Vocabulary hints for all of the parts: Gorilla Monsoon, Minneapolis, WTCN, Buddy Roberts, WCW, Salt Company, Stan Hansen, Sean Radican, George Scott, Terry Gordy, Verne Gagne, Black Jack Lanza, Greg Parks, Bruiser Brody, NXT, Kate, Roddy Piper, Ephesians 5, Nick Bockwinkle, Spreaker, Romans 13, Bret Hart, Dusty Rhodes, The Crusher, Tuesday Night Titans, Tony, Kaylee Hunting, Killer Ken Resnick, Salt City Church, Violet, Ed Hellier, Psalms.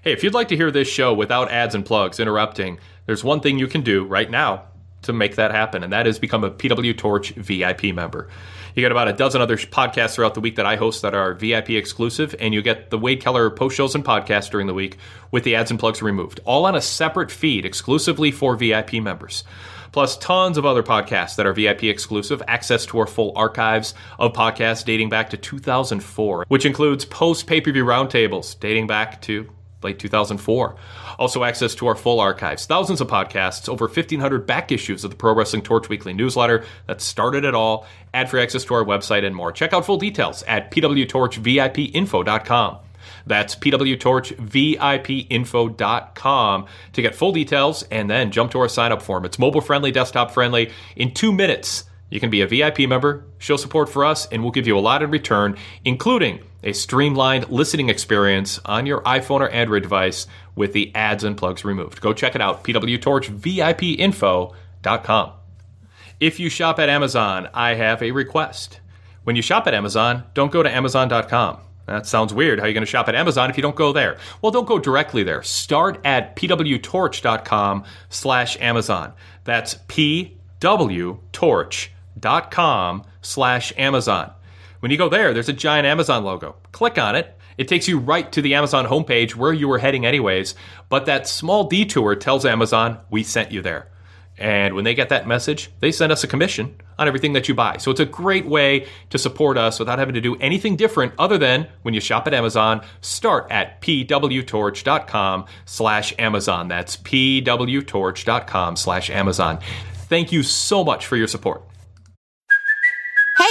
Hey, if you'd like to hear this show without ads and plugs interrupting, there's one thing you can do right now to make that happen, and that is become a PW Torch VIP member. You get about a dozen other podcasts throughout the week that I host that are VIP exclusive, and you get the Wade Keller post shows and podcasts during the week with the ads and plugs removed, all on a separate feed exclusively for VIP members. Plus tons of other podcasts that are VIP exclusive, access to our full archives of podcasts dating back to 2004, which includes post-pay-per-view roundtables dating back to late 2004. Also access to our full archives, thousands of podcasts, over 1,500 back issues of the Pro Wrestling Torch Weekly newsletter that started it all, ad-free access to our website and more. Check out full details at pwtorchvipinfo.com. That's pwtorchvipinfo.com to get full details and then jump to our sign-up form. It's mobile-friendly, desktop-friendly. In 2 minutes, you can be a VIP member, show support for us, and we'll give you a lot in return, including a streamlined listening experience on your iPhone or Android device with the ads and plugs removed. Go check it out, pwtorchvipinfo.com. If you shop at Amazon, I have a request. When you shop at Amazon, don't go to amazon.com. That sounds weird. How are you going to shop at Amazon if you don't go there? Well, don't go directly there. Start at pwtorch.com/Amazon. That's pwtorch.com/Amazon. When you go there, there's a giant Amazon logo. Click on it. It takes you right to the Amazon homepage where you were heading anyways, but that small detour tells Amazon, we sent you there. And when they get that message, they send us a commission on everything that you buy. So it's a great way to support us without having to do anything different other than when you shop at Amazon, start at pwtorch.com/Amazon. That's pwtorch.com/Amazon. Thank you so much for your support. Hey,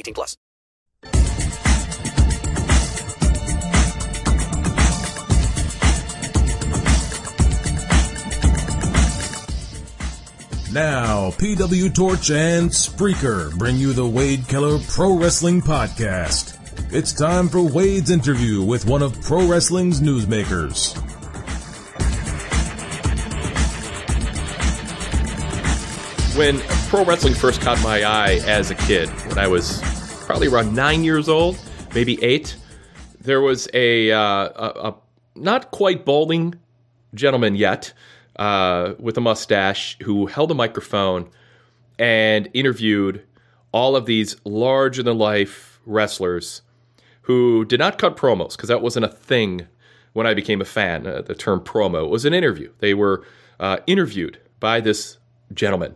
18 plus. Now, PW Torch and Spreaker bring you the Wade Keller Pro Wrestling Podcast. It's time for Wade's interview with one of pro wrestling's newsmakers. When pro wrestling first caught my eye as a kid, when I was probably around 9 years old, maybe eight, there was a not quite balding gentleman yet with a mustache who held a microphone and interviewed all of these larger-than-life wrestlers who did not cut promos, because that wasn't a thing when I became a fan. The term promo was an interview. They were interviewed by this gentleman,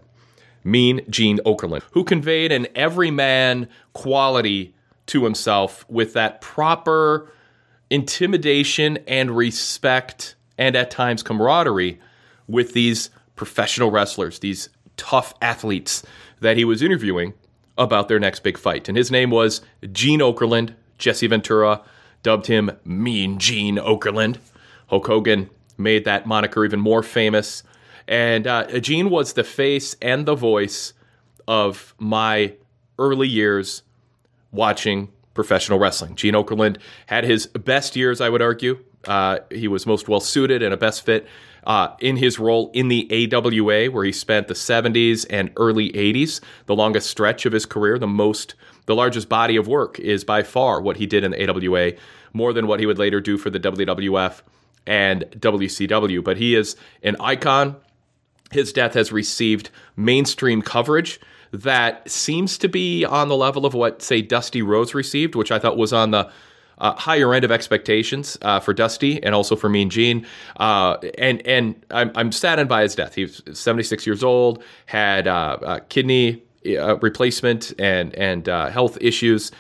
Mean Gene Okerlund, who conveyed an everyman quality to himself with that proper intimidation and respect and at times camaraderie with these professional wrestlers, these tough athletes that he was interviewing about their next big fight. And his name was Gene Okerlund. Jesse Ventura dubbed him Mean Gene Okerlund. Hulk Hogan made that moniker even more famous. And Gene was the face and the voice of my early years watching professional wrestling. Gene Okerlund had his best years, I would argue. He was most well-suited and a best fit in his role in the AWA, where he spent the 70s and early 80s, the longest stretch of his career. The largest body of work is by far what he did in the AWA, more than what he would later do for the WWF and WCW. But he is an icon. His death has received mainstream coverage that seems to be on the level of what, say, Dusty Rhodes received, which I thought was on the higher end of expectations for Dusty and also for Mean Gene. And I'm saddened by his death. He was 76 years old, had kidney replacement and health issues,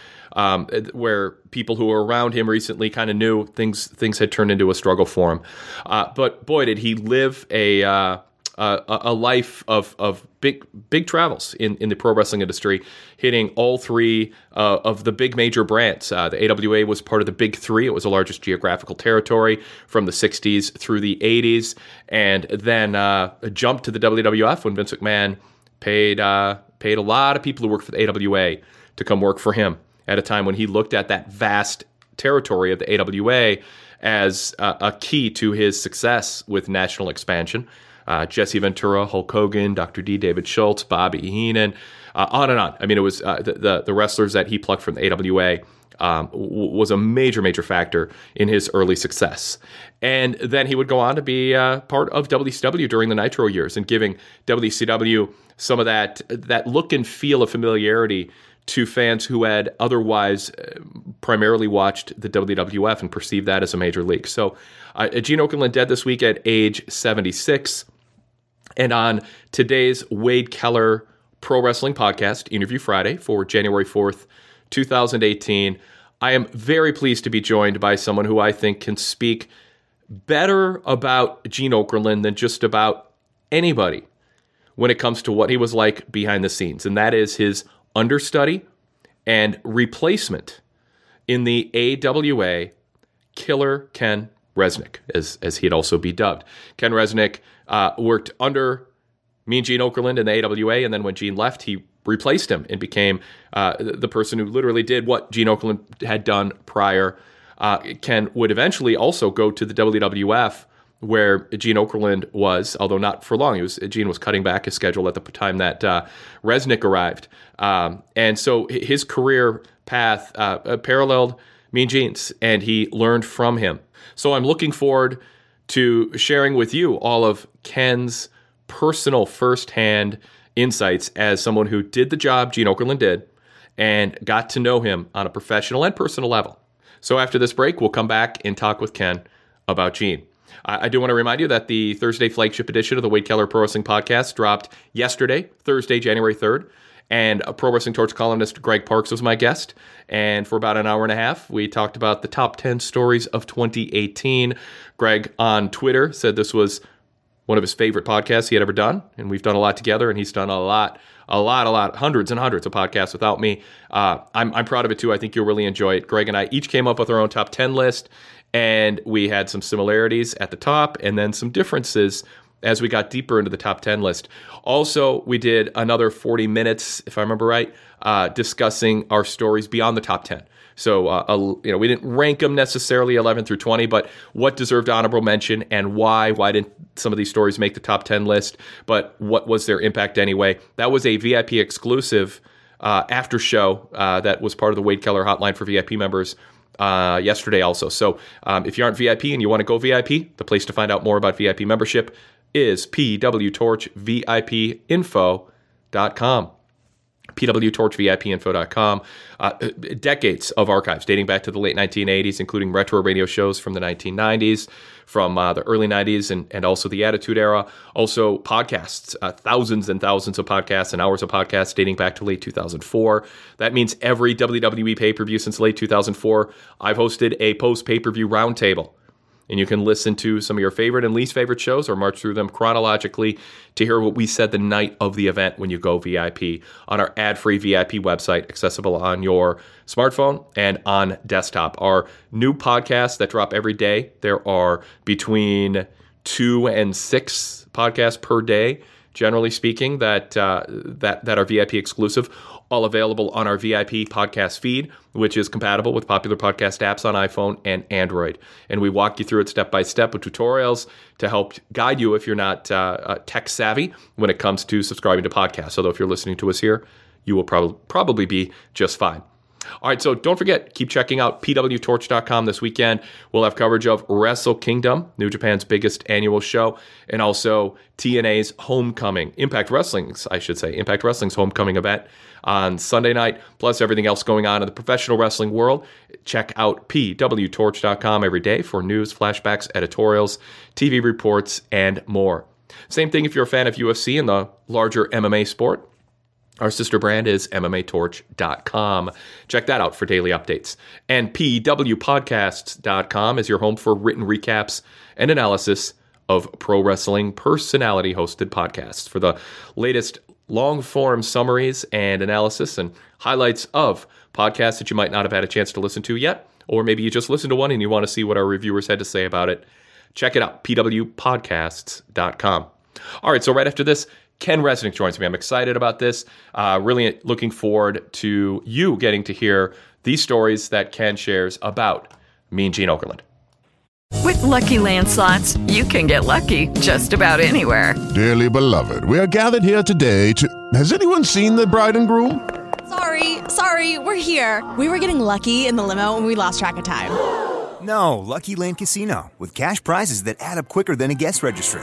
where people who were around him recently kind of knew things had turned into a struggle for him. But boy, did he live a life of big travels in the pro wrestling industry, hitting all three of the big major brands. The AWA was part of the big three. It was the largest geographical territory from the 60s through the 80s, and then jumped to the WWF when Vince McMahon paid a lot of people who worked for the AWA to come work for him at a time when he looked at that vast territory of the AWA as a key to his success with national expansion. Jesse Ventura, Hulk Hogan, Dr. D, David Schultz, Bobby Heenan, on and on. I mean, it was the wrestlers that he plucked from the AWA was a major, major factor in his early success. And then he would go on to be part of WCW during the Nitro years and giving WCW some of that look and feel of familiarity to fans who had otherwise primarily watched the WWF and perceived that as a major league. So Gene Okerlund dead this week at age 76. And on today's Wade Keller Pro Wrestling Podcast, Interview Friday for January 4th, 2018, I am very pleased to be joined by someone who I think can speak better about Gene Okerlund than just about anybody when it comes to what he was like behind the scenes. And that is his understudy and replacement in the AWA, Killer Ken Resnick, as he'd also be dubbed. Ken Resnick worked under Mean Gene Okerlund in the AWA, and then when Gene left, he replaced him and became the person who literally did what Gene Okerlund had done prior. Ken would eventually also go to the WWF, where Gene Okerlund was, although not for long. Gene was cutting back his schedule at the time that Resnick arrived. And so his career path paralleled Mean Gene's, and he learned from him. So I'm looking forward to sharing with you all of Ken's personal firsthand insights as someone who did the job Gene Okerlund did and got to know him on a professional and personal level. So after this break, we'll come back and talk with Ken about Gene. I do want to remind you that the Thursday flagship edition of the Wade Keller Pro Wrestling Podcast dropped yesterday, Thursday, January 3rd, and Pro Wrestling Torch columnist Greg Parks was my guest, and for about an hour and a half, we talked about the top 10 stories of 2018. Greg on Twitter said this was one of his favorite podcasts he had ever done, and we've done a lot together, and he's done a lot, hundreds and hundreds of podcasts without me. I'm proud of it, too. I think you'll really enjoy it. Greg and I each came up with our own top 10 list, and we had some similarities at the top and then some differences as we got deeper into the top 10 list. Also, we did another 40 minutes, if I remember right, discussing our stories beyond the top 10. So we didn't rank them necessarily 11 through 20, but what deserved honorable mention and why? Why didn't some of these stories make the top 10 list? But what was their impact anyway? That was a VIP exclusive after show that was part of the Wade Keller Hotline for VIP members yesterday also. So if you aren't VIP and you want to go VIP, the place to find out more about VIP membership is pwtorchvipinfo.com. pwtorchvipinfo.com. Decades of archives dating back to the late 1980s, including retro radio shows from the 1990s, from the early 90s, and also the Attitude Era. Also podcasts, thousands and thousands of podcasts and hours of podcasts dating back to late 2004. That means every WWE pay-per-view since late 2004, I've hosted a post-pay-per-view roundtable And you can listen to some of your favorite and least favorite shows or march through them chronologically to hear what we said the night of the event when you go VIP on our ad-free VIP website, accessible on your smartphone and on desktop. Our new podcasts that drop every day, there are between 2 and 6 podcasts per day, generally speaking, that are VIP exclusive, all available on our VIP podcast feed, which is compatible with popular podcast apps on iPhone and Android. And we walk you through it step by step with tutorials to help guide you if you're not tech savvy when it comes to subscribing to podcasts. Although if you're listening to us here, you will probably be just fine. All right, so don't forget, keep checking out PWTorch.com this weekend. We'll have coverage of Wrestle Kingdom, New Japan's biggest annual show, and also TNA's homecoming, Impact Wrestling's homecoming event on Sunday night, plus everything else going on in the professional wrestling world. Check out PWTorch.com every day for news, flashbacks, editorials, TV reports, and more. Same thing if you're a fan of UFC and the larger MMA sport. Our sister brand is MMATorch.com. Check that out for daily updates. And PWPodcasts.com is your home for written recaps and analysis of pro wrestling personality-hosted podcasts for the latest long-form summaries and analysis and highlights of podcasts that you might not have had a chance to listen to yet, or maybe you just listened to one and you want to see what our reviewers had to say about it. Check it out, PWPodcasts.com. All right, so right after this, Ken Resnick joins me. I'm excited about this. Really looking forward to you getting to hear these stories that Ken shares about Mean Gene Okerlund. With Lucky Land Slots, you can get lucky just about anywhere. Dearly beloved, we are gathered here today to... Has anyone seen the bride and groom? Sorry, we're here. We were getting lucky in the limo and we lost track of time. No, Lucky Land Casino, with cash prizes that add up quicker than a guest registry.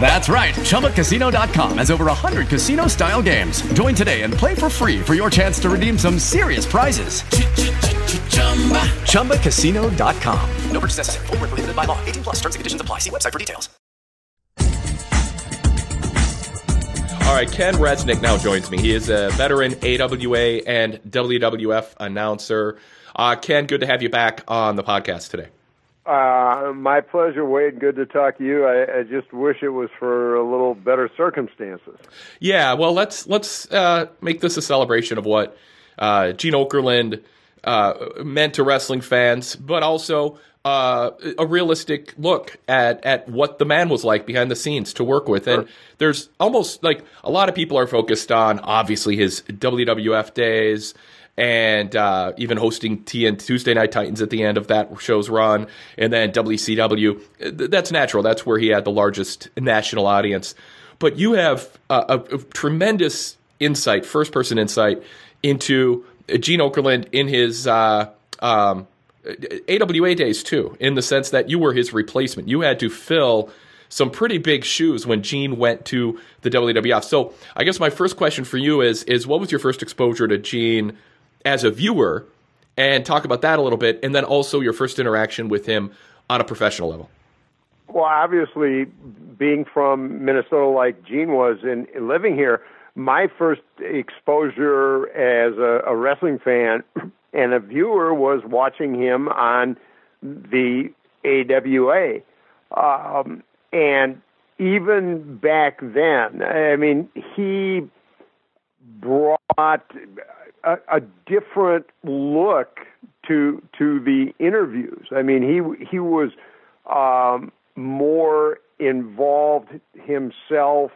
That's right. ChumbaCasino.com has over 100 casino-style games. Join today and play for free for your chance to redeem some serious prizes. ChumbaCasino.com. No purchase necessary. Void where prohibited by law. 18 plus. Terms and conditions apply. See website for details. All right, Ken Resnick now joins me. He is a veteran AWA and WWF announcer. Ken, good to have you back on the podcast today. My pleasure, Wade. Good to talk to you. I just wish it was for a little better circumstances. Yeah, well, let's make this a celebration of what Gene Okerlund meant to wrestling fans, but also a realistic look at what the man was like behind the scenes to work with. Sure. And there's almost like a lot of people are focused on, obviously, his WWF days, and even hosting Tuesday Night Titans at the end of that show's run, and then WCW. That's natural. That's where he had the largest national audience. But you have a tremendous insight, first-person insight, into Gene Okerlund in his AWA days, too, in the sense that you were his replacement. You had to fill some pretty big shoes when Gene went to the WWF. So I guess my first question for you is what was your first exposure to Gene as a viewer, and talk about that a little bit, and then also your first interaction with him on a professional level? Well, obviously, being from Minnesota like Gene was and living here, my first exposure as a wrestling fan and a viewer was watching him on the AWA. And even back then, I mean, he brought a different look to the interviews. I mean, he was more involved himself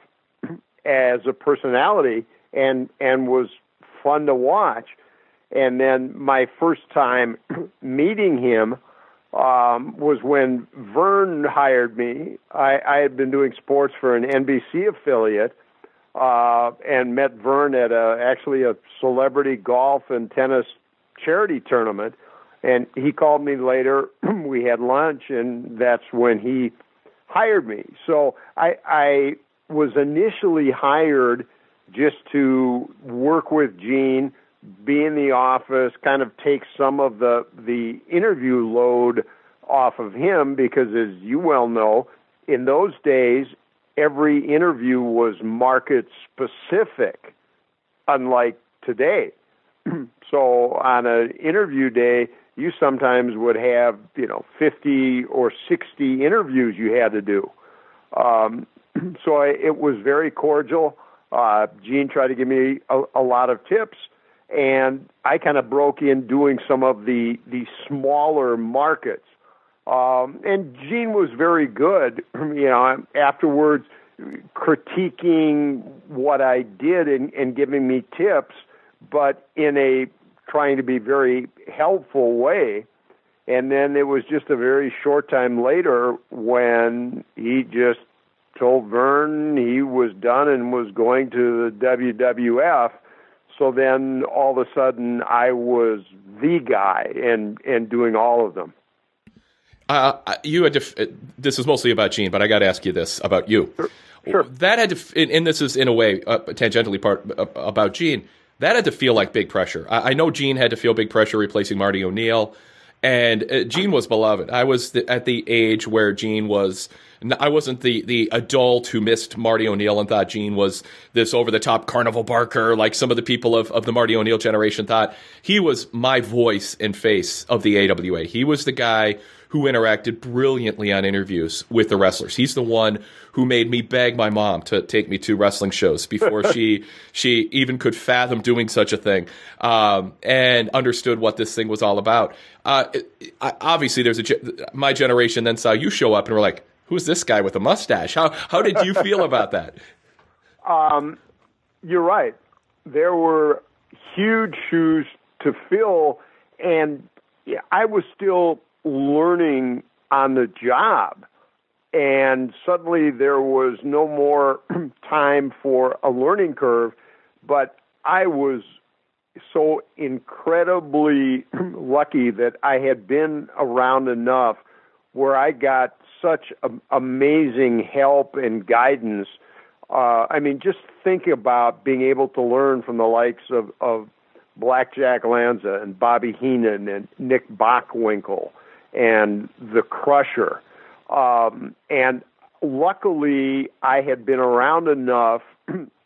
as a personality and was fun to watch. And then my first time meeting him was when Verne hired me. I had been doing sports for an NBC affiliate, and met Verne at a celebrity golf and tennis charity tournament. And he called me later. We had lunch, and that's when he hired me. So I was initially hired just to work with Gene, be in the office, kind of take some of the interview load off of him, because as you well know, in those days, every interview was market specific, unlike today. So on an interview day, you sometimes would have, 50 or 60 interviews you had to do. So it was very cordial. Gene tried to give me a lot of tips, and I kind of broke in doing some of the smaller markets. And Gene was very good, afterwards critiquing what I did and giving me tips, but in a trying to be very helpful way. And then it was just a very short time later when he just told Verne he was done and was going to the WWF. So then all of a sudden I was the guy and doing all of them. This is mostly about Gene, but I got to ask you this about you. Sure. That had to, and this is in a way tangentially part about Gene. That had to feel like big pressure. I know Gene had to feel big pressure replacing Marty O'Neill, and Gene was beloved. I was at the age where Gene was. I wasn't the adult who missed Marty O'Neill and thought Gene was this over the top carnival barker, like some of the people of the Marty O'Neill generation thought. He was my voice and face of the AWA. He was the guy who interacted brilliantly on interviews with the wrestlers. He's the one who made me beg my mom to take me to wrestling shows before she even could fathom doing such a thing, and understood what this thing was all about. Obviously, there's my generation then saw you show up and were like, "Who's this guy with a mustache?" How did you feel about that? You're right. There were huge shoes to fill, and I was still learning on the job, and suddenly there was no more time for a learning curve, but I was so incredibly lucky that I had been around enough where I got such amazing help and guidance. Just think about being able to learn from the likes of Black Jack Lanza and Bobby Heenan and Nick Bockwinkle and The Crusher. And luckily, I had been around enough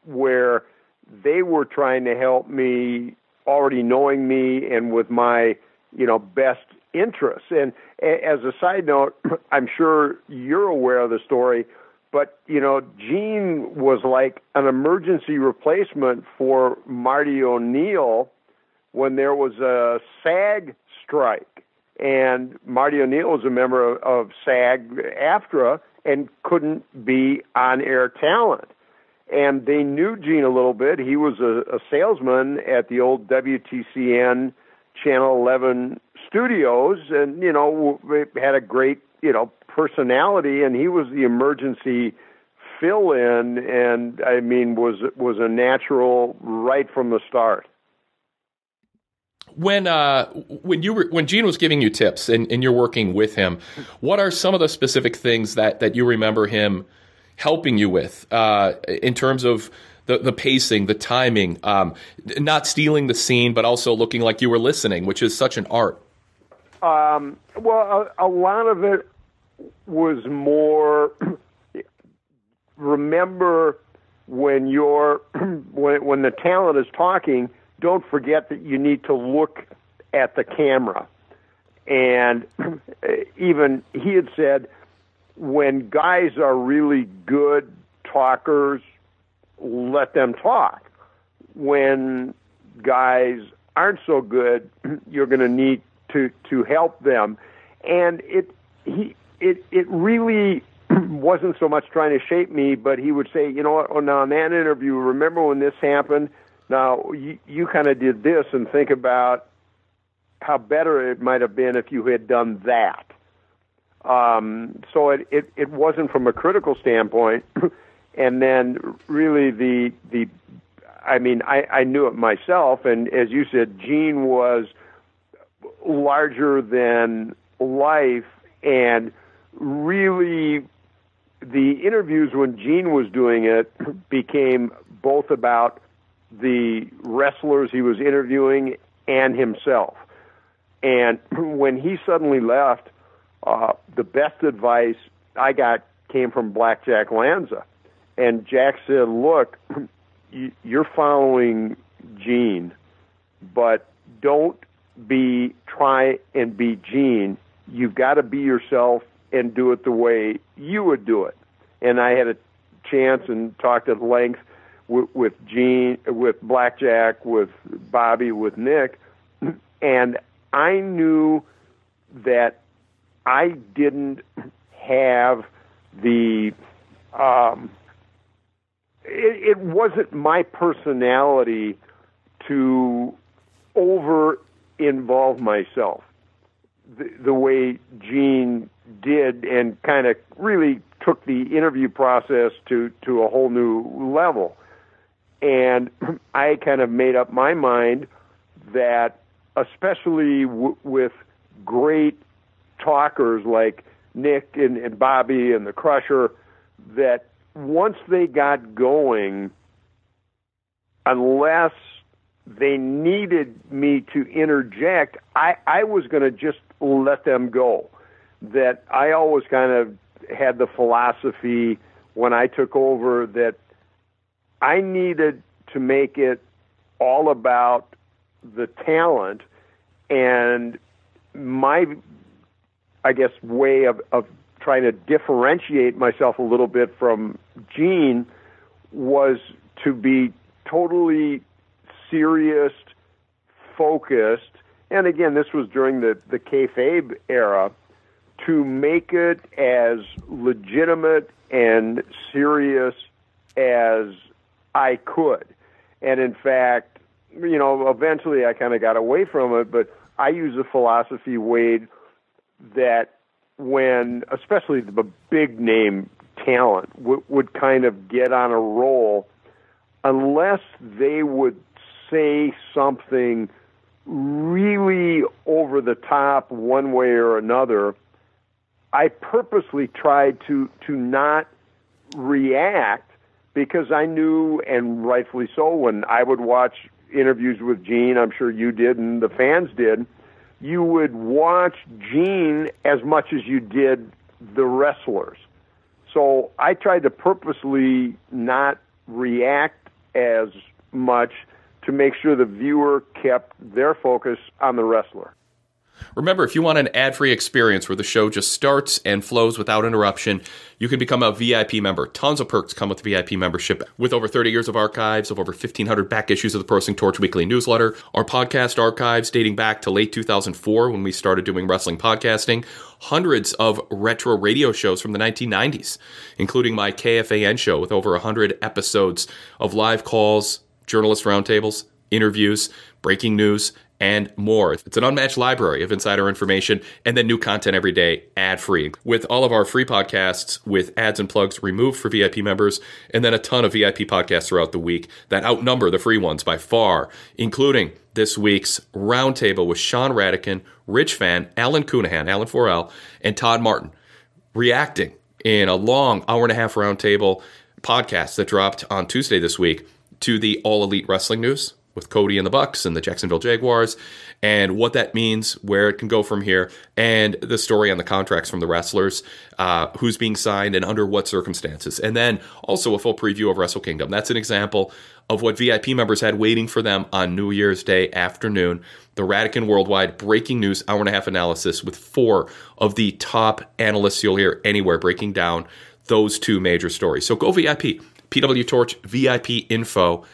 where they were trying to help me, already knowing me and with my, best interests. And as a side note, I'm sure you're aware of the story, but, Gene was like an emergency replacement for Marty O'Neill when there was a SAG strike. And Marty O'Neill was a member of SAG-AFTRA and couldn't be on-air talent. And they knew Gene a little bit. He was a salesman at the old WTCN Channel 11 studios and, had a great, personality. And he was the emergency fill-in and, was a natural right from the start. When Gene was giving you tips and you're working with him, what are some of the specific things that you remember him helping you with in terms of the pacing, the timing, not stealing the scene, but also looking like you were listening, which is such an art? A lot of it was more remember when you're when the talent is talking, don't forget that you need to look at the camera. And even he had said, when guys are really good talkers, let them talk. When guys aren't so good, you're going to need to help them. And it really wasn't so much trying to shape me, but he would say, now in that interview, remember when this happened? Now, you kind of did this, and think about how better it might have been if you had done that. So it wasn't from a critical standpoint. And then really I knew it myself. And as you said, Gene was larger than life and really the interviews when Gene was doing it became both about the wrestlers he was interviewing and himself. And when he suddenly left, the best advice I got came from Black Jack Lanza. And Jack said, look, you're following Gene, but don't try and be Gene. You've got to be yourself and do it the way you would do it. And I had a chance and talked at length with Gene, with Black Jack, with Bobby, with Nick, and I knew that I didn't have the... It wasn't my personality to over-involve myself the way Gene did, and kind of really took the interview process to a whole new level. And I kind of made up my mind that, especially with great talkers like Nick and Bobby and the Crusher, that once they got going, unless they needed me to interject, I was going to just let them go. That I always kind of had the philosophy when I took over that I needed to make it all about the talent, and my, I guess, way of trying to differentiate myself a little bit from Gene was to be totally serious, focused, and again, this was during the kayfabe era, to make it as legitimate and serious as I could. And in fact, you know, eventually I kind of got away from it, but I use the philosophy, Wade, that when especially the big name talent would kind of get on a roll, unless they would say something really over the top one way or another, I purposely tried to not react, because I knew, and rightfully so, when I would watch interviews with Gene, I'm sure you did and the fans did, you would watch Gene as much as you did the wrestlers. So I tried to purposely not react as much to make sure the viewer kept their focus on the wrestler. Remember, if you want an ad-free experience where the show just starts and flows without interruption, you can become a VIP member. Tons of perks come with VIP membership. With over 30 years of archives, of over 1,500 back issues of the Pro Wrestling Torch Weekly Newsletter, our podcast archives dating back to late 2004 when we started doing wrestling podcasting, hundreds of retro radio shows from the 1990s, including my KFAN show with over 100 episodes of live calls, journalist roundtables, interviews, breaking news, and more. It's an unmatched library of insider information and then new content every day, ad-free. With all of our free podcasts with ads and plugs removed for VIP members, and then a ton of VIP podcasts throughout the week that outnumber the free ones by far, including this week's Roundtable with Sean Radican, Rich Fan, Alan Cunahan, Alan Forel, and Todd Martin, reacting in a long hour-and-a-half Roundtable podcast that dropped on Tuesday this week to the All Elite Wrestling news, with Cody and the Bucks and the Jacksonville Jaguars, and what that means, where it can go from here, and the story on the contracts from the wrestlers, who's being signed and under what circumstances. And then also a full preview of Wrestle Kingdom. That's an example of what VIP members had waiting for them on New Year's Day afternoon. The Radican Worldwide breaking news hour-and-a-half analysis with four of the top analysts you'll hear anywhere breaking down those two major stories. So go VIP, pwtorchvipinfo.com.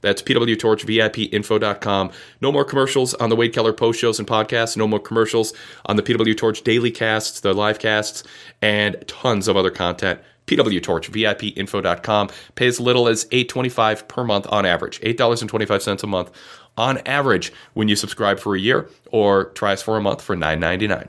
That's pwtorchvipinfo.com. No more commercials on the Wade Keller post shows and podcasts. No more commercials on the PW Torch daily casts, the live casts, and tons of other content. pwtorchvipinfo.com. Pay as little as $8.25 per month on average. $8.25 a month on average when you subscribe for a year, or try us for a month for $9.99.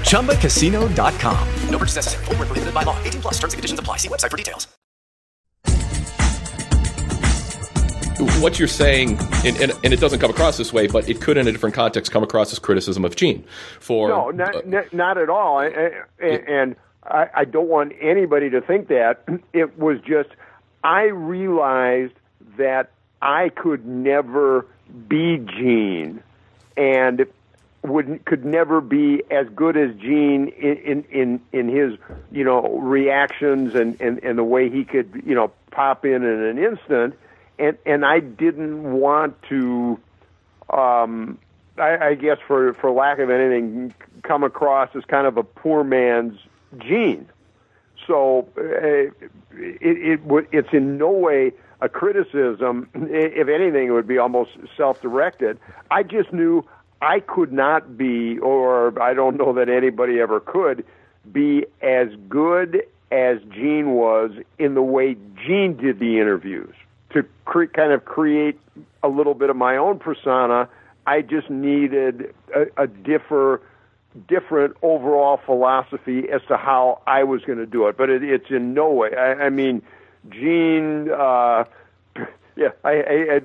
ChumbaCasino.com. No purchase necessary. Void where prohibited by law. 18+. Terms and conditions apply. See website for details. What you're saying, and it doesn't come across this way, but it could in a different context come across as criticism of Gene. No, not at all. I don't want anybody to think that. It was just I realized that I could never be Gene and could never be as good as Gene in his, you know, reactions and the way he could, you know, pop in an instant. And I didn't want to, I guess for lack of anything, come across as kind of a poor man's Gene. So it's in no way a criticism. If anything, it would be almost self-directed. I just knew I could not be, or I don't know that anybody ever could, be as good as Gene was in the way Gene did the interviews. To kind of create a little bit of my own persona, I just needed a different overall philosophy as to how I was going to do it. But it's in no way. I mean, Gene... Yeah, I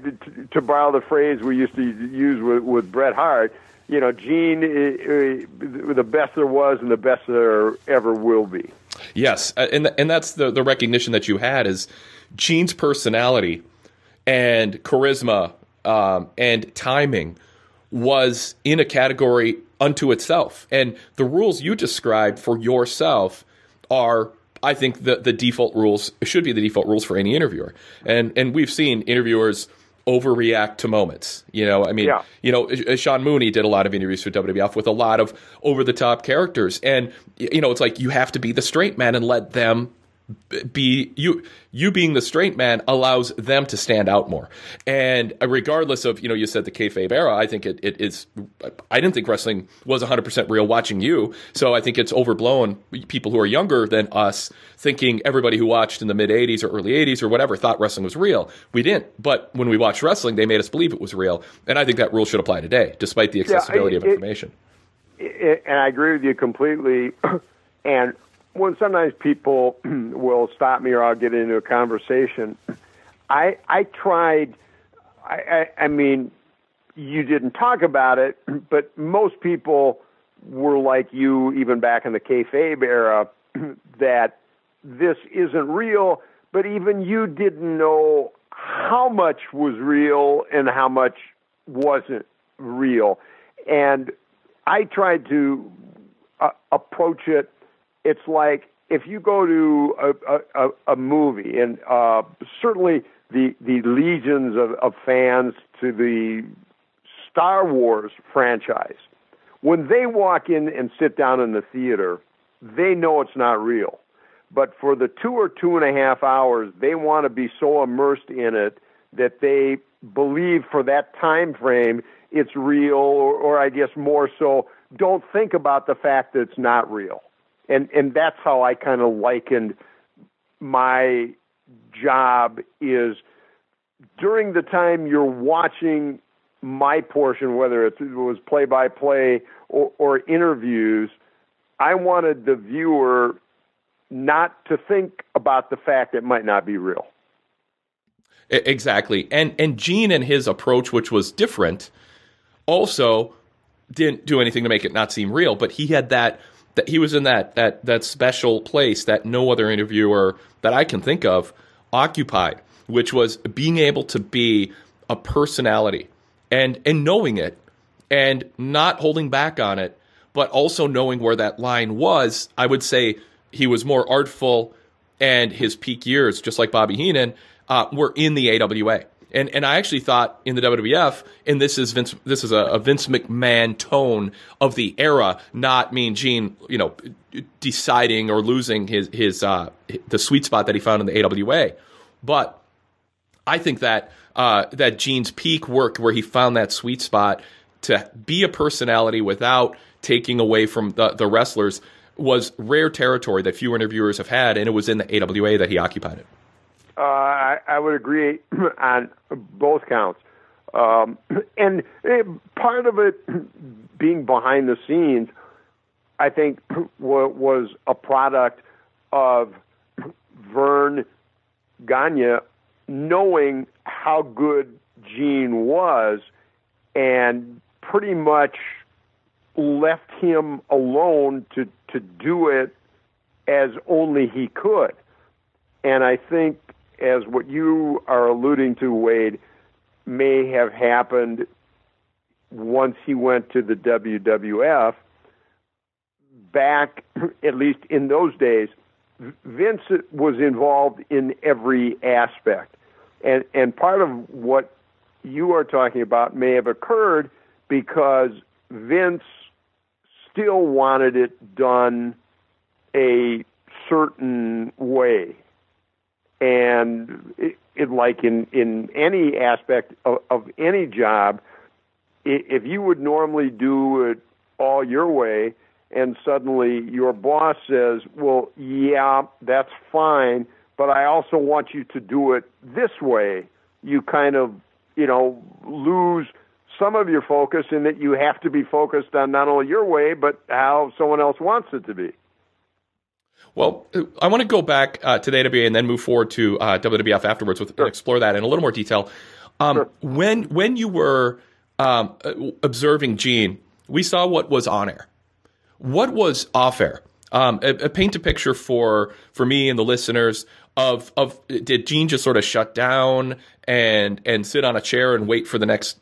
to borrow the phrase we used to use with Bret Hart, you know, Gene, the best there was and the best there ever will be. Yes, and that's the recognition that you had is Gene's personality and charisma and timing was in a category unto itself. And the rules you described for yourself are... I think the default rules should be the default rules for any interviewer. And we've seen interviewers overreact to moments. You know, I mean, yeah. You know, Sean Mooney did a lot of interviews for WWF with a lot of over-the-top characters. And, you know, it's like you have to be the straight man and let them be you. You being the straight man allows them to stand out more. And regardless of, you know, you said the kayfabe era, I think it is. I didn't think wrestling was 100% real watching you. So I think it's overblown. People who are younger than us thinking everybody who watched in the mid 80s or early 80s or whatever thought wrestling was real. We didn't. But when we watched wrestling, they made us believe it was real. And I think that rule should apply today, despite the accessibility of information. And I agree with you completely. And when sometimes people will stop me or I'll get into a conversation, I mean, you didn't talk about it, but most people were like you even back in the kayfabe era that this isn't real, but even you didn't know how much was real and how much wasn't real. And I tried to approach it. It's like if you go to a movie, and certainly the legions of fans to the Star Wars franchise, when they walk in and sit down in the theater, they know it's not real. But for the 2 or 2.5 hours, they want to be so immersed in it that they believe for that time frame it's real, or I guess more so, don't think about the fact that it's not real. And that's how I kind of likened my job is during the time you're watching my portion, whether it was play-by-play or interviews, I wanted the viewer not to think about the fact it might not be real. Exactly. And Gene and his approach, which was different, also didn't do anything to make it not seem real, but he had that that he was in that special place that no other interviewer that I can think of occupied, which was being able to be a personality and knowing it and not holding back on it, but also knowing where that line was. I would say he was more artful, and his peak years, just like Bobby Heenan, were in the AWA. And I actually thought in the WWF, and this is a Vince McMahon tone of the era, not Mean Gene, deciding or losing the sweet spot that he found in the AWA. But I think that Gene's peak work, where he found that sweet spot to be a personality without taking away from the wrestlers, was rare territory that few interviewers have had, and it was in the AWA that he occupied it. I would agree on both counts. And part of it being behind the scenes, I think, was a product of Verne Gagne knowing how good Gene was and pretty much left him alone to do it as only he could. And I think, as what you are alluding to, Wade, may have happened once he went to the WWF, back, at least in those days, Vince was involved in every aspect. And part of what you are talking about may have occurred because Vince still wanted it done a certain way. And it, like in any aspect of any job, if you would normally do it all your way and suddenly your boss says, well, yeah, that's fine, but I also want you to do it this way, you kind of, lose some of your focus, in that you have to be focused on not only your way, but how someone else wants it to be. Well, I want to go back to the AWA and then move forward to WWF afterwards and explore that in a little more detail. When you were observing Gene, we saw what was on air. What was off air? Paint a picture for me and the listeners of did Gene just sort of shut down and sit on a chair and wait for the next,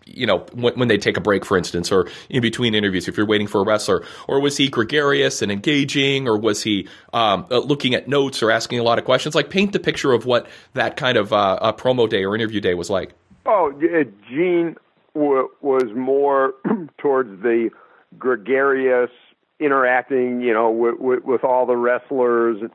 when they take a break, for instance, or in between interviews if you're waiting for a wrestler? Or was he gregarious and engaging, or was he looking at notes or asking a lot of questions? Like, paint the picture of what that kind of a promo day or interview day was like. Oh, Gene was more towards the gregarious, interacting, with all the wrestlers, and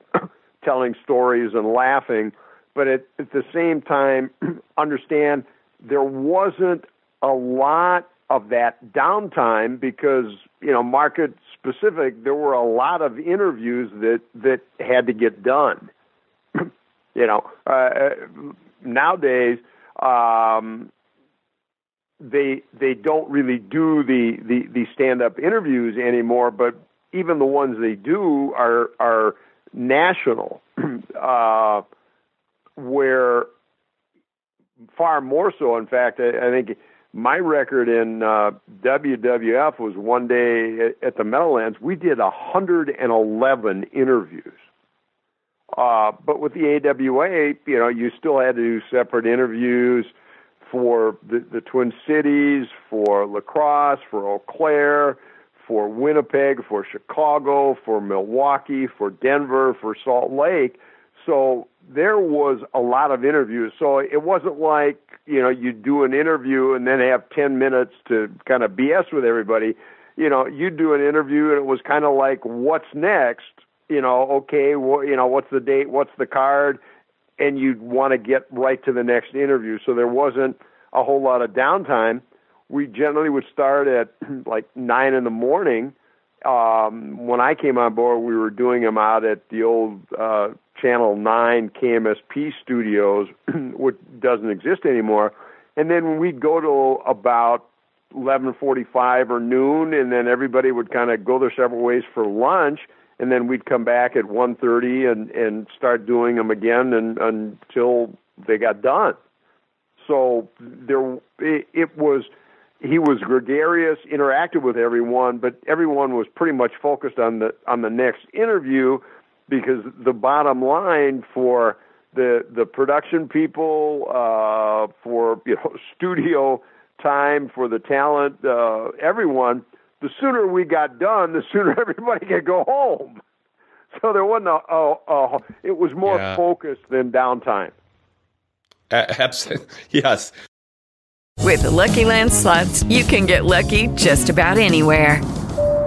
telling stories and laughing. But at the same time, understand there wasn't a lot of that downtime because, market specific, there were a lot of interviews that had to get done. Nowadays, they don't really do the stand-up interviews anymore, but even the ones they do are national, where far more so. In fact, I think my record in WWF was one day at the Meadowlands, we did 111 interviews. But with the AWA, you still had to do separate interviews for the Twin Cities, for La Crosse, for Eau Claire, for Winnipeg, for Chicago, for Milwaukee, for Denver, for Salt Lake. So there was a lot of interviews. So it wasn't like, you do an interview and then have 10 minutes to kind of BS with everybody. You do an interview and it was kind of like, what's next? What's the date? What's the card? And you'd want to get right to the next interview. So there wasn't a whole lot of downtime. We generally would start at like 9 a.m. When I came on board, we were doing them out at the old Channel 9 KMSP studios, which doesn't exist anymore. And then we'd go to about 11:45 or noon, and then everybody would kind of go their several ways for lunch. And then we'd come back at 1:30 and start doing them again until they got done. So it was he was gregarious, interacted with everyone, but everyone was pretty much focused on the next interview, because the bottom line for the production people, for studio time, for the talent, everyone, the sooner we got done, the sooner everybody could go home. So there wasn't it was more focused than downtime. Absolutely, yes. With the Lucky Land Slots, you can get lucky just about anywhere.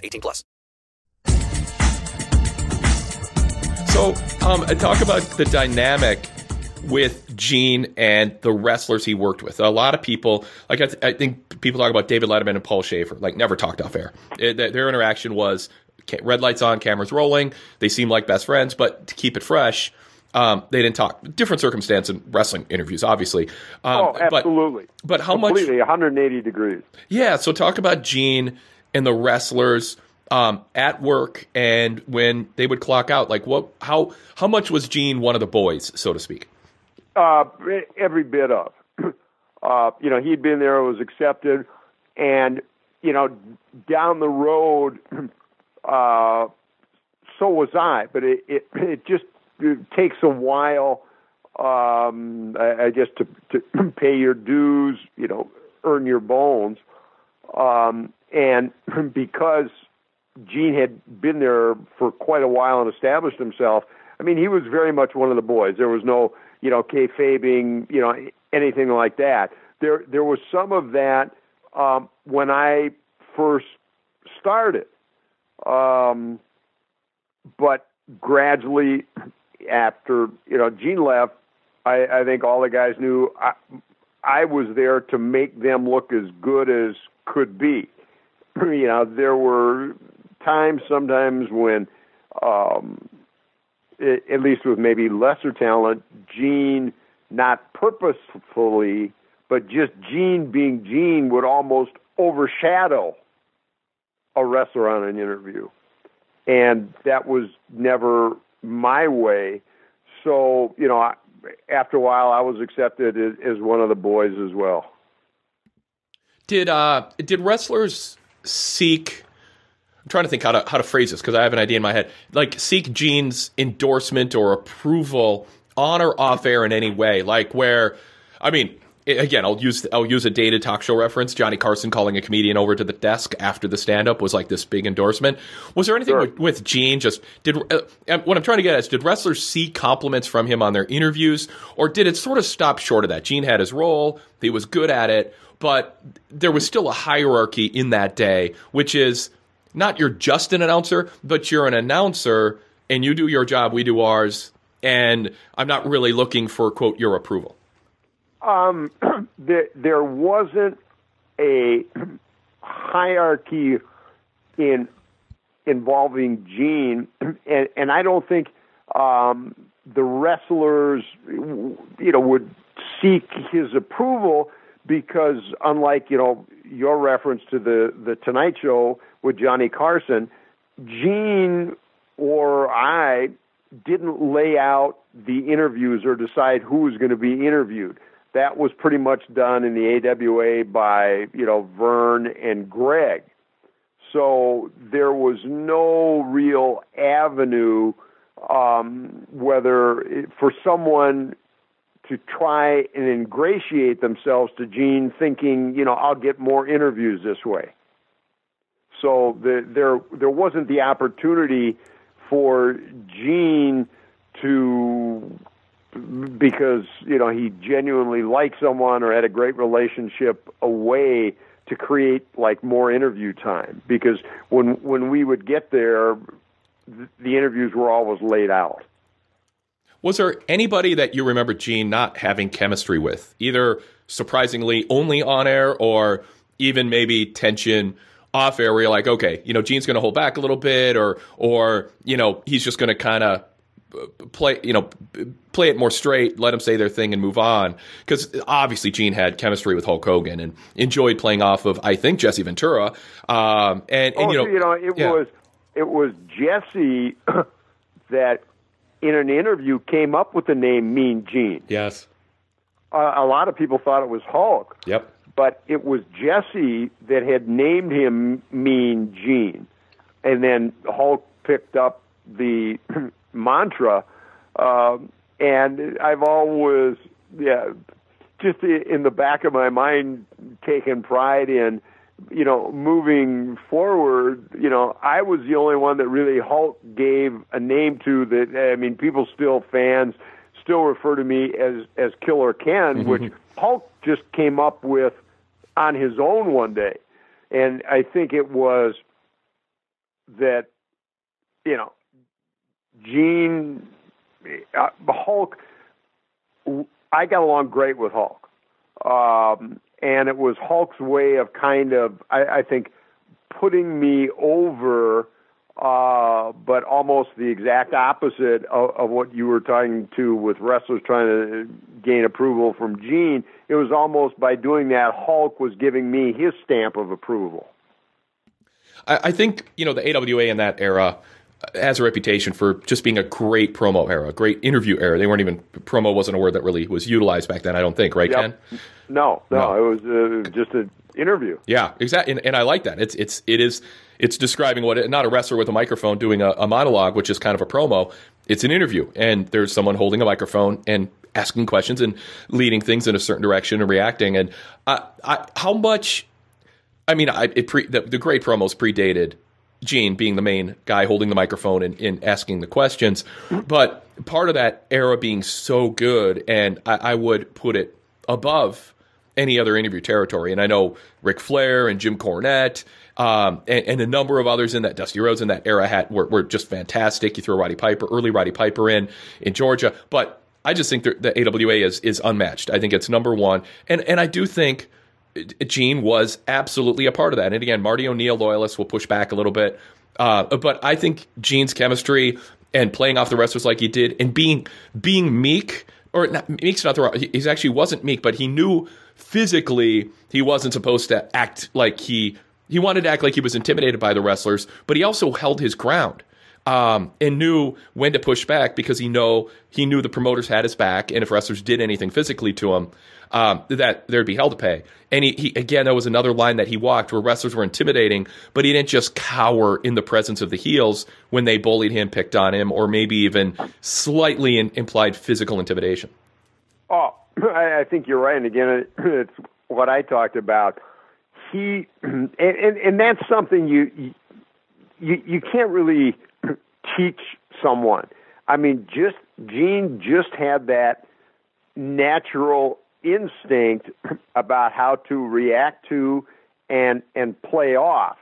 18+. So talk about the dynamic with Gene and the wrestlers he worked with. A lot of people, like I think people talk about David Letterman and Paul Schaefer, like never talked off air. Their interaction was red lights on, cameras rolling. They seem like best friends, but to keep it fresh, they didn't talk. Different circumstance in wrestling interviews, obviously. Absolutely. But how completely, much? 180 degrees. Yeah. So talk about Gene and the wrestlers at work and when they would clock out. Like what? How much was Gene one of the boys, so to speak? Every bit of. He'd been there, was accepted, and down the road. So was I, but it just takes a while, I guess, to pay your dues, earn your bones. And because Gene had been there for quite a while and established himself, I mean, he was very much one of the boys. There was no, kayfabing, anything like that. There was some of that when I first started. But gradually after, Gene left, I think all the guys knew I was there to make them look as good as could be. There were times sometimes when, at least with maybe lesser talent, Gene, not purposefully, but just Gene being Gene, would almost overshadow a wrestler on an interview, and that was never my way. So after a while, I was accepted as one of the boys as well. Did wrestlers seek? I'm trying to think how to phrase this because I have an idea in my head. Like seek Gene's endorsement or approval on or off air in any way, like where, I mean. Again, I'll use a dated talk show reference. Johnny Carson calling a comedian over to the desk after the stand-up was like this big endorsement. Was there anything with Gene? What I'm trying to get at is, did wrestlers see compliments from him on their interviews, or did it sort of stop short of that? Gene had his role, he was good at it, but there was still a hierarchy in that day, which is not you're just an announcer, but you're an announcer, and you do your job, we do ours, and I'm not really looking for, quote, your approval. There wasn't a hierarchy involving Gene, and I don't think the wrestlers, would seek his approval because, unlike your reference to the Tonight Show with Johnny Carson, Gene or I didn't lay out the interviews or decide who was going to be interviewed. That was pretty much done in the AWA by, Verne and Greg. So there was no real avenue, for someone to try and ingratiate themselves to Gene thinking, I'll get more interviews this way. So there wasn't the opportunity for Gene to, because, you know, he genuinely liked someone or had a great relationship, away to create like more interview time. Because when we would get there, the interviews were always laid out. Was there anybody that you remember Gene not having chemistry with, either surprisingly only on air or even maybe tension off air, where you're like, okay, you know, Gene's going to hold back a little bit, or, you know, he's just going to kind of play it more straight, let them say their thing and move on? Because obviously Gene had chemistry with Hulk Hogan and enjoyed playing off of, I think, Jesse Ventura. It was Jesse that in an interview came up with the name Mean Gene. Yes. A lot of people thought it was Hulk. Yep. But it was Jesse that had named him Mean Gene. And then Hulk picked up the mantra. And I've always, just in the back of my mind, taken pride in, you know, moving forward, you know, I was the only one that really Hulk gave a name to that. I mean, fans still refer to me as Killer Ken, which Hulk just came up with on his own one day. And I think it was that, you know, Gene, Hulk, I got along great with Hulk. And it was Hulk's way of kind of, I think, putting me over, but almost the exact opposite of what you were talking to with wrestlers trying to gain approval from Gene. It was almost by doing that, Hulk was giving me his stamp of approval. I think, you know, the AWA in that era has a reputation for just being a great promo era, a great interview era. They weren't even, promo wasn't a word that really was utilized back then, I don't think, right, yep. Ken? No, it was just an interview. Yeah, exactly, and I like that. It's describing what, not a wrestler with a microphone doing a monologue, which is kind of a promo. It's an interview, and there's someone holding a microphone and asking questions and leading things in a certain direction and reacting. And the great promos predated Gene being the main guy holding the microphone and asking the questions. But part of that era being so good, and I would put it above any other interview territory. And I know Ric Flair and Jim Cornette and a number of others in that, Dusty Rhodes in that era were just fantastic. You throw Roddy Piper, early Roddy Piper in Georgia. But I just think the AWA is unmatched. I think it's number one. And I do think Gene was absolutely a part of that. And again, Marty O'Neill loyalists will push back a little bit. But I think Gene's chemistry and playing off the wrestlers like he did and being meek, or not, meek's not the wrong, he actually wasn't meek, but he knew physically he wasn't supposed to act like he wanted to act like he was intimidated by the wrestlers, but he also held his ground. And knew when to push back because he knew the promoters had his back, and if wrestlers did anything physically to him, that there'd be hell to pay. And he again, that was another line that he walked, where wrestlers were intimidating, but he didn't just cower in the presence of the heels when they bullied him, picked on him, or maybe even slightly implied physical intimidation. Oh, I think you're right. And again, it's what I talked about. He and that's something you can't really teach someone. I mean, Gene had that natural instinct about how to react to and play off.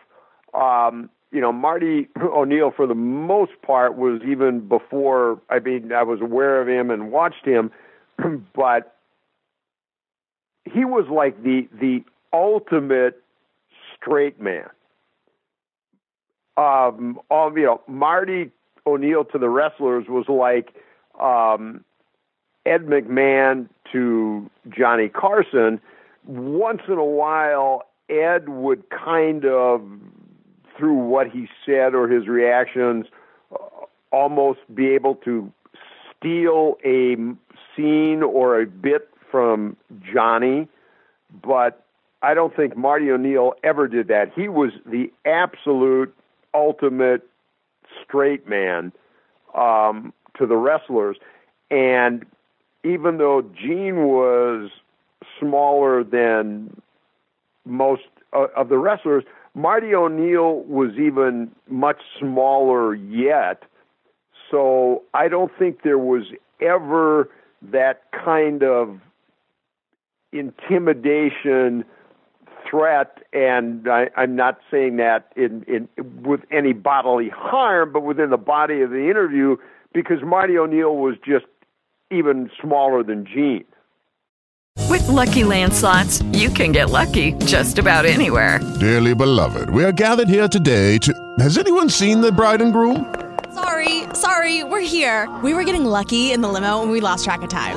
You know, Marty O'Neill, for the most part, was even before, I mean, I was aware of him and watched him, but he was like the ultimate straight man. You know, Marty O'Neill to the wrestlers was like Ed McMahon to Johnny Carson. Once in a while, Ed would kind of, through what he said or his reactions, almost be able to steal a scene or a bit from Johnny, but I don't think Marty O'Neill ever did that. He was the absolute ultimate straight man to the wrestlers. And even though Gene was smaller than most of the wrestlers, Marty O'Neill was even much smaller yet, so I don't think there was ever that kind of intimidation, threat, and I'm not saying that with any bodily harm, but within the body of the interview, because Marty O'Neill was just even smaller than Gene. With Lucky Land Slots, you can get lucky just about anywhere. Dearly beloved, we are gathered here today to... Has anyone seen the bride and groom? Sorry, we're here. We were getting lucky in the limo and we lost track of time.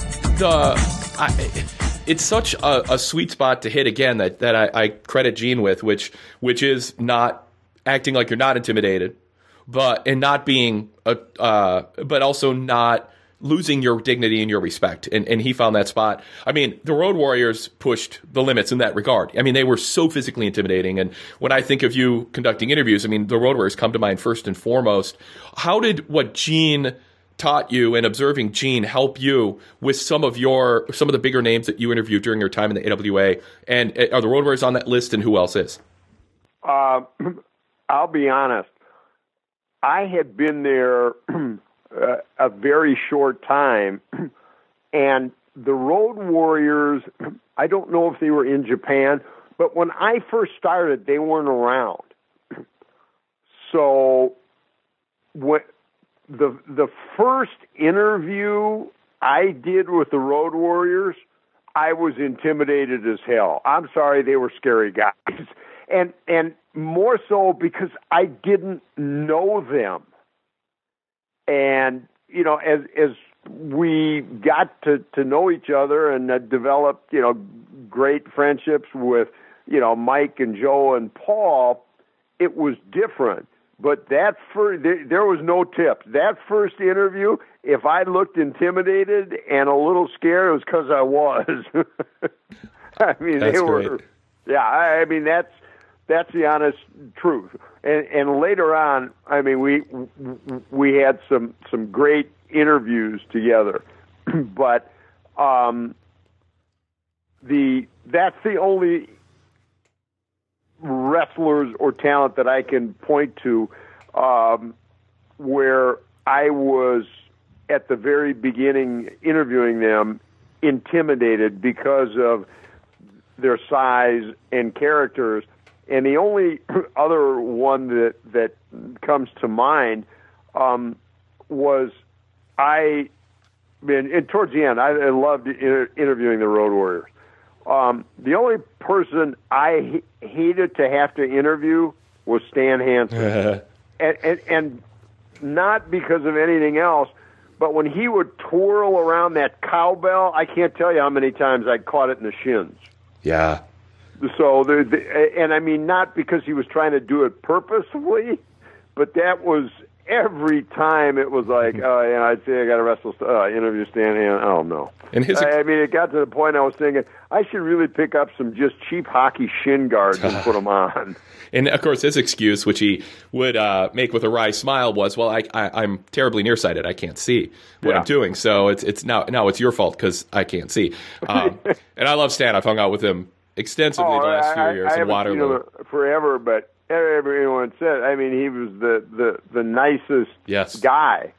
it's such a sweet spot to hit again that I credit Gene with, which is not acting like you're not intimidated, but also not losing your dignity and your respect. And he found that spot. I mean, the Road Warriors pushed the limits in that regard. I mean, they were so physically intimidating. And when I think of you conducting interviews, I mean, the Road Warriors come to mind first and foremost. How did what Gene taught you and observing Gene help you with some of the bigger names that you interviewed during your time in the AWA? And are the Road Warriors on that list, and who else is? I'll be honest. I had been there a very short time, and the Road Warriors, I don't know if they were in Japan, but when I first started, they weren't around. So what the first interview I did with the Road Warriors, I was intimidated as hell. I'm sorry, they were scary guys. And more so because I didn't know them. And, you know, as we got to know each other and developed, you know, great friendships with, you know, Mike and Joe and Paul, it was different. But that first, there was no tips. That first interview, if I looked intimidated and a little scared, it was because I was. I mean, that's they were. Great. Yeah, I mean, that's the honest truth. And later on, I mean, we had some great interviews together, but that's the only wrestlers or talent that I can point to where I was at the very beginning interviewing them intimidated because of their size and characters. And the only other one that comes to mind was and towards the end, I loved interviewing the Road Warriors. The only person I hated to have to interview was Stan Hansen. and not because of anything else, but when he would twirl around that cowbell, I can't tell you how many times I caught it in the shins. Yeah. So, and I mean, not because he was trying to do it purposefully, but that was every time it was like, oh, yeah, I'd say I got to interview Stan Hansen. Oh, no. And I mean, it got to the point I was thinking, I should really pick up some just cheap hockey shin guards and put them on. And, of course, his excuse, which he would make with a wry smile, was, well, I'm terribly nearsighted. I can't see what I'm doing. So it's now it's your fault because I can't see. And I love Stan. I've hung out with him extensively the last few years in Waterloo. Forever, but everyone said, I mean, he was the nicest guy.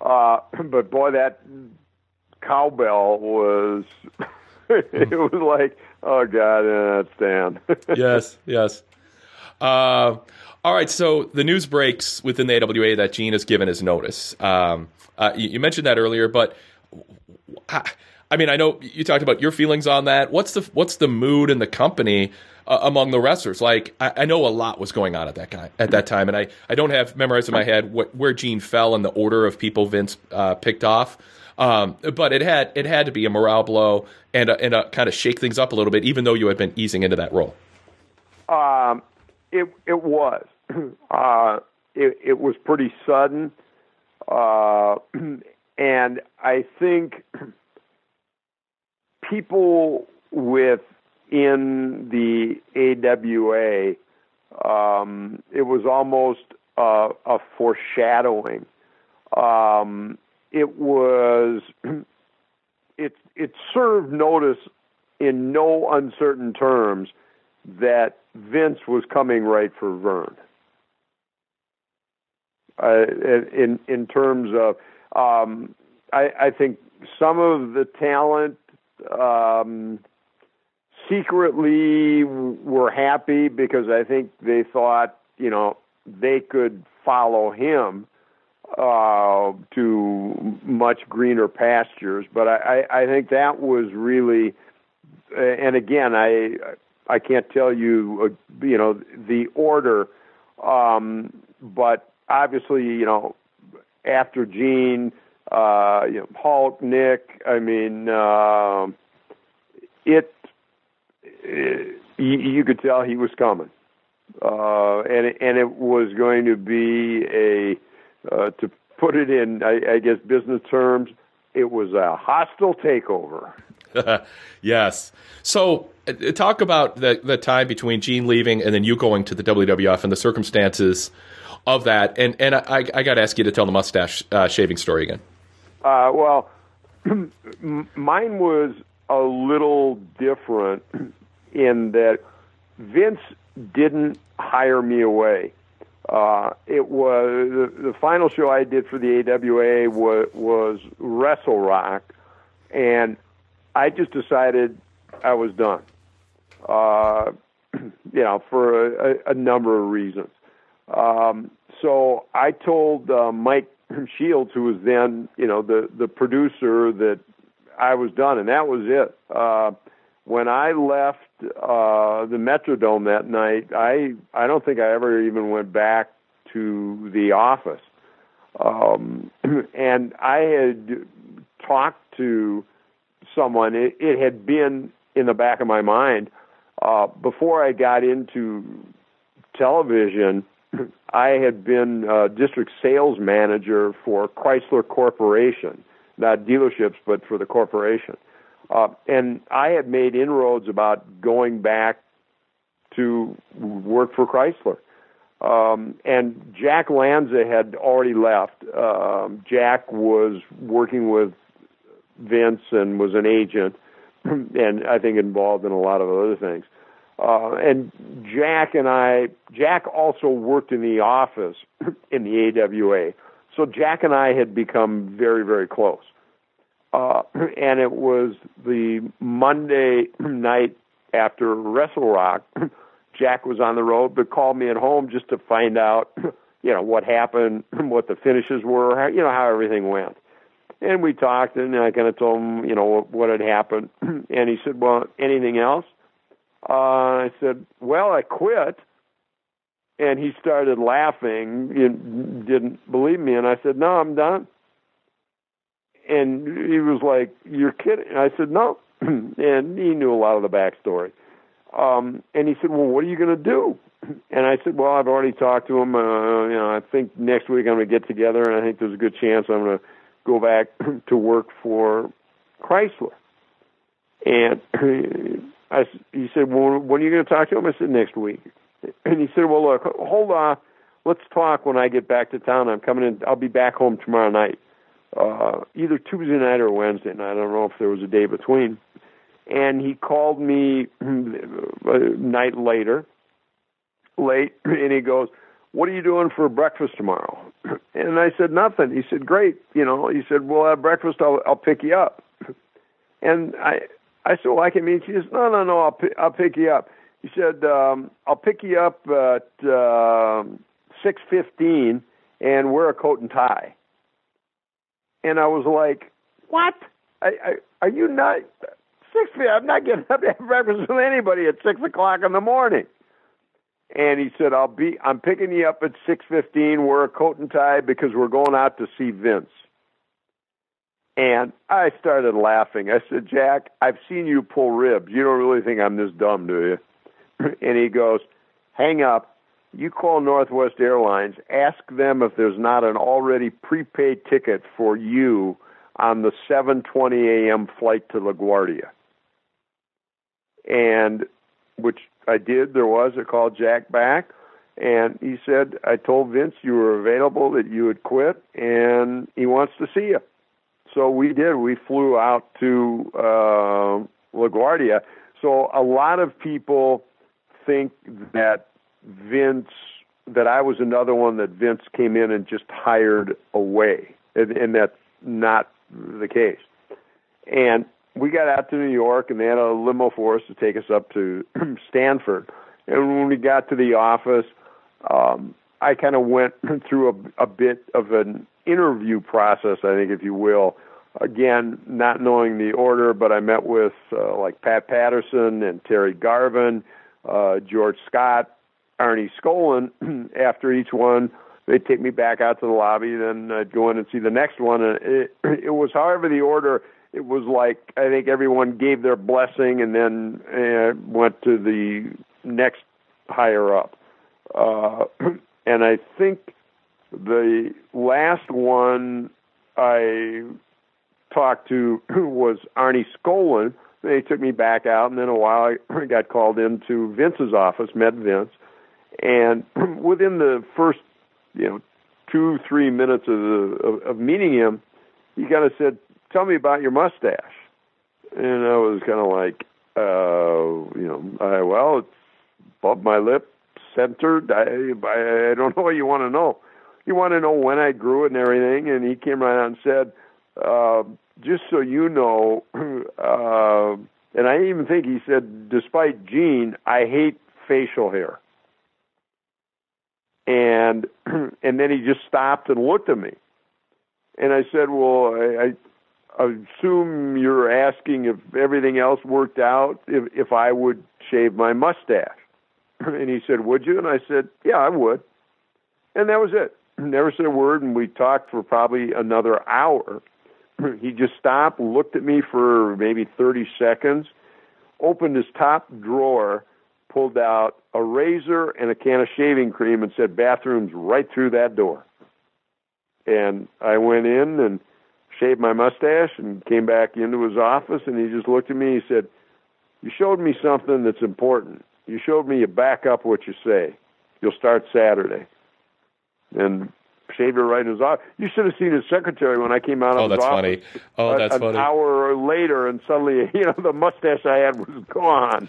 But boy, that cowbell was, it was like, oh God, that's Stan. Yes. All right, so the news breaks within the AWA that Gene has given his notice. You mentioned that earlier, but I mean, I know you talked about your feelings on that. What's the mood in the company among the wrestlers? Like, I know a lot was going on at that time, and I don't have memorized in my head where Gene fell in the order of people Vince picked off. But it had to be a morale blow and a kind of shake things up a little bit, even though you had been easing into that role. It was. It was pretty sudden, and I think people within the AWA, it was almost a foreshadowing. It served notice in no uncertain terms that Vince was coming right for Verne. In terms of, I think some of the talent secretly were happy because I think they thought, they could follow him to much greener pastures. But I think that was really, and again, I can't tell you, the order, but obviously, after Gene, Hulk, Nick, you could tell he was coming, and it was going to be to put it in, I guess, business terms, it was a hostile takeover. Yes. So talk about the time between Gene leaving and then you going to the WWF and the circumstances of that. And I got to ask you to tell the mustache shaving story again. Well, mine was a little different in that Vince didn't hire me away. It was the final show I did for the AWA was Wrestle Rock, and I just decided I was done, for a number of reasons. So I told Mike Shields, who was then, the producer, that I was done, and that was it. When I left the Metrodome that night, I don't think I ever even went back to the office. And I had talked to someone. It had been in the back of my mind. Before I got into television, I had been district sales manager for Chrysler Corporation, not dealerships, but for the corporation. And I had made inroads about going back to work for Chrysler. And Jack Lanza had already left. Jack was working with Vince and was an agent, and I think involved in a lot of other things. And Jack also worked in the office in the AWA. So Jack and I had become very, very close. And it was the Monday night after Wrestle Rock. Jack was on the road, but called me at home just to find out, what happened, what the finishes were, how everything went. And we talked, and I kind of told him, what had happened. And he said, well, anything else? I said, well, I quit. And he started laughing and didn't believe me. And I said, no, I'm done. And he was like, you're kidding. I said, no. And he knew a lot of the backstory. And he said, well, what are you going to do? And I said, well, I've already talked to him. I think next week I'm going to get together, and I think there's a good chance I'm going to go back to work for Chrysler. And he said, well, when are you going to talk to him? I said, next week. And he said, well, look, hold on. Let's talk when I get back to town. I'm coming in. I'll be back home tomorrow night. Either Tuesday night or Wednesday night. I don't know if there was a day between. And he called me a night later, late, and he goes, what are you doing for breakfast tomorrow? And I said, nothing. He said, great. He said, we'll have breakfast. I'll pick you up. And I said, well, I can meet you. He said, no, I'll pick you up. He said, I'll pick you up at 6:15 and wear a coat and tie. And I was like, what? Are you not 6 feet? I'm not getting up to have breakfast with anybody at 6 o'clock in the morning. And he said, I'm picking you up at 6:15. Wear a coat and tie because we're going out to see Vince. And I started laughing. I said, Jack, I've seen you pull ribs. You don't really think I'm this dumb, do you? And he goes, hang up. You call Northwest Airlines. Ask them if there's not an already prepaid ticket for you on the 7:20 a.m. flight to LaGuardia. And which I did. There was. I called Jack back. And he said, I told Vince you were available, that you had quit, and he wants to see you. So we did. We flew out to LaGuardia. So a lot of people think that I was another one that Vince came in and just hired away. And that's not the case. And we got out to New York, and they had a limo for us to take us up to Stanford. And when we got to the office, I kind of went through a bit of an interview process, I think, if you will. Again, not knowing the order, but I met with like Pat Patterson and Terry Garvin, George Scott, Arnie Skaaland. After each one, they'd take me back out to the lobby, then I'd go in and see the next one. And it was however the order. It was like, I think everyone gave their blessing and then went to the next higher up. And I think the last one I talked to was Arnie Skaaland. They took me back out, and then a while I got called into Vince's office, met Vince. And within the first, 2-3 minutes of meeting him, he kind of said, tell me about your mustache. And I was kind of like, it's above my lip, centered. I don't know what you want to know. You want to know when I grew it and everything. And he came right out and said, just so you know, and I even think he said, despite Gene, I hate facial hair. And then he just stopped and looked at me. And I said, well, I assume you're asking if everything else worked out, if I would shave my mustache. And he said, would you? And I said, yeah, I would. And that was it. Never said a word, and we talked for probably another hour. He just stopped, looked at me for maybe 30 seconds, opened his top drawer, pulled out a razor and a can of shaving cream and said, bathroom's right through that door. And I went in and shaved my mustache and came back into his office, and he just looked at me and he said, you showed me something that's important. You showed me you back up what you say. You'll start Saturday. And shaved it right in his office. You should have seen his secretary when I came out of his office. Oh, that's funny. Oh, that's funny. An hour later, and suddenly, the mustache I had was gone.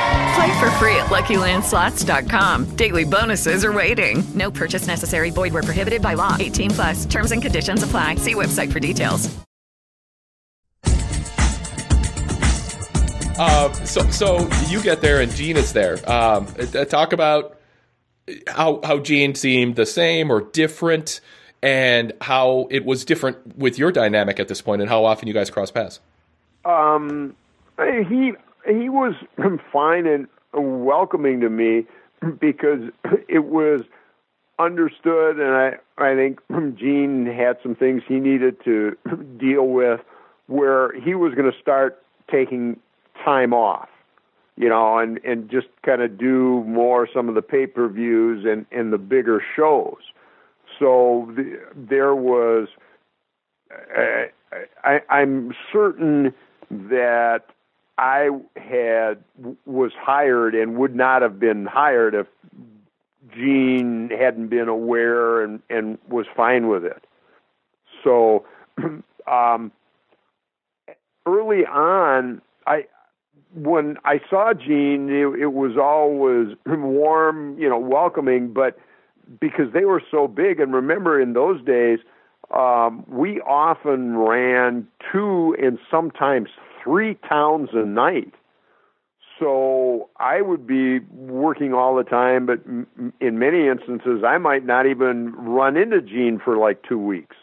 Play for free at LuckyLandSlots.com. Daily bonuses are waiting. No purchase necessary. Void where prohibited by law. 18 plus. Terms and conditions apply. See website for details. So you get there and Gene is there. Talk about how Gene seemed the same or different, and how it was different with your dynamic at this point, and how often you guys cross paths. He was fine and welcoming to me because it was understood, and I think Gene had some things he needed to deal with where he was going to start taking time off, and just kind of do more some of the pay-per-views and the bigger shows. So there was, I'm certain that I was hired and would not have been hired if Gene hadn't been aware and was fine with it. So early on, when I saw Gene, it was always warm, welcoming, but because they were so big. And remember, in those days, we often ran 2 and sometimes 3 towns a night. So I would be working all the time, but in many instances, I might not even run into Gene for like 2 weeks.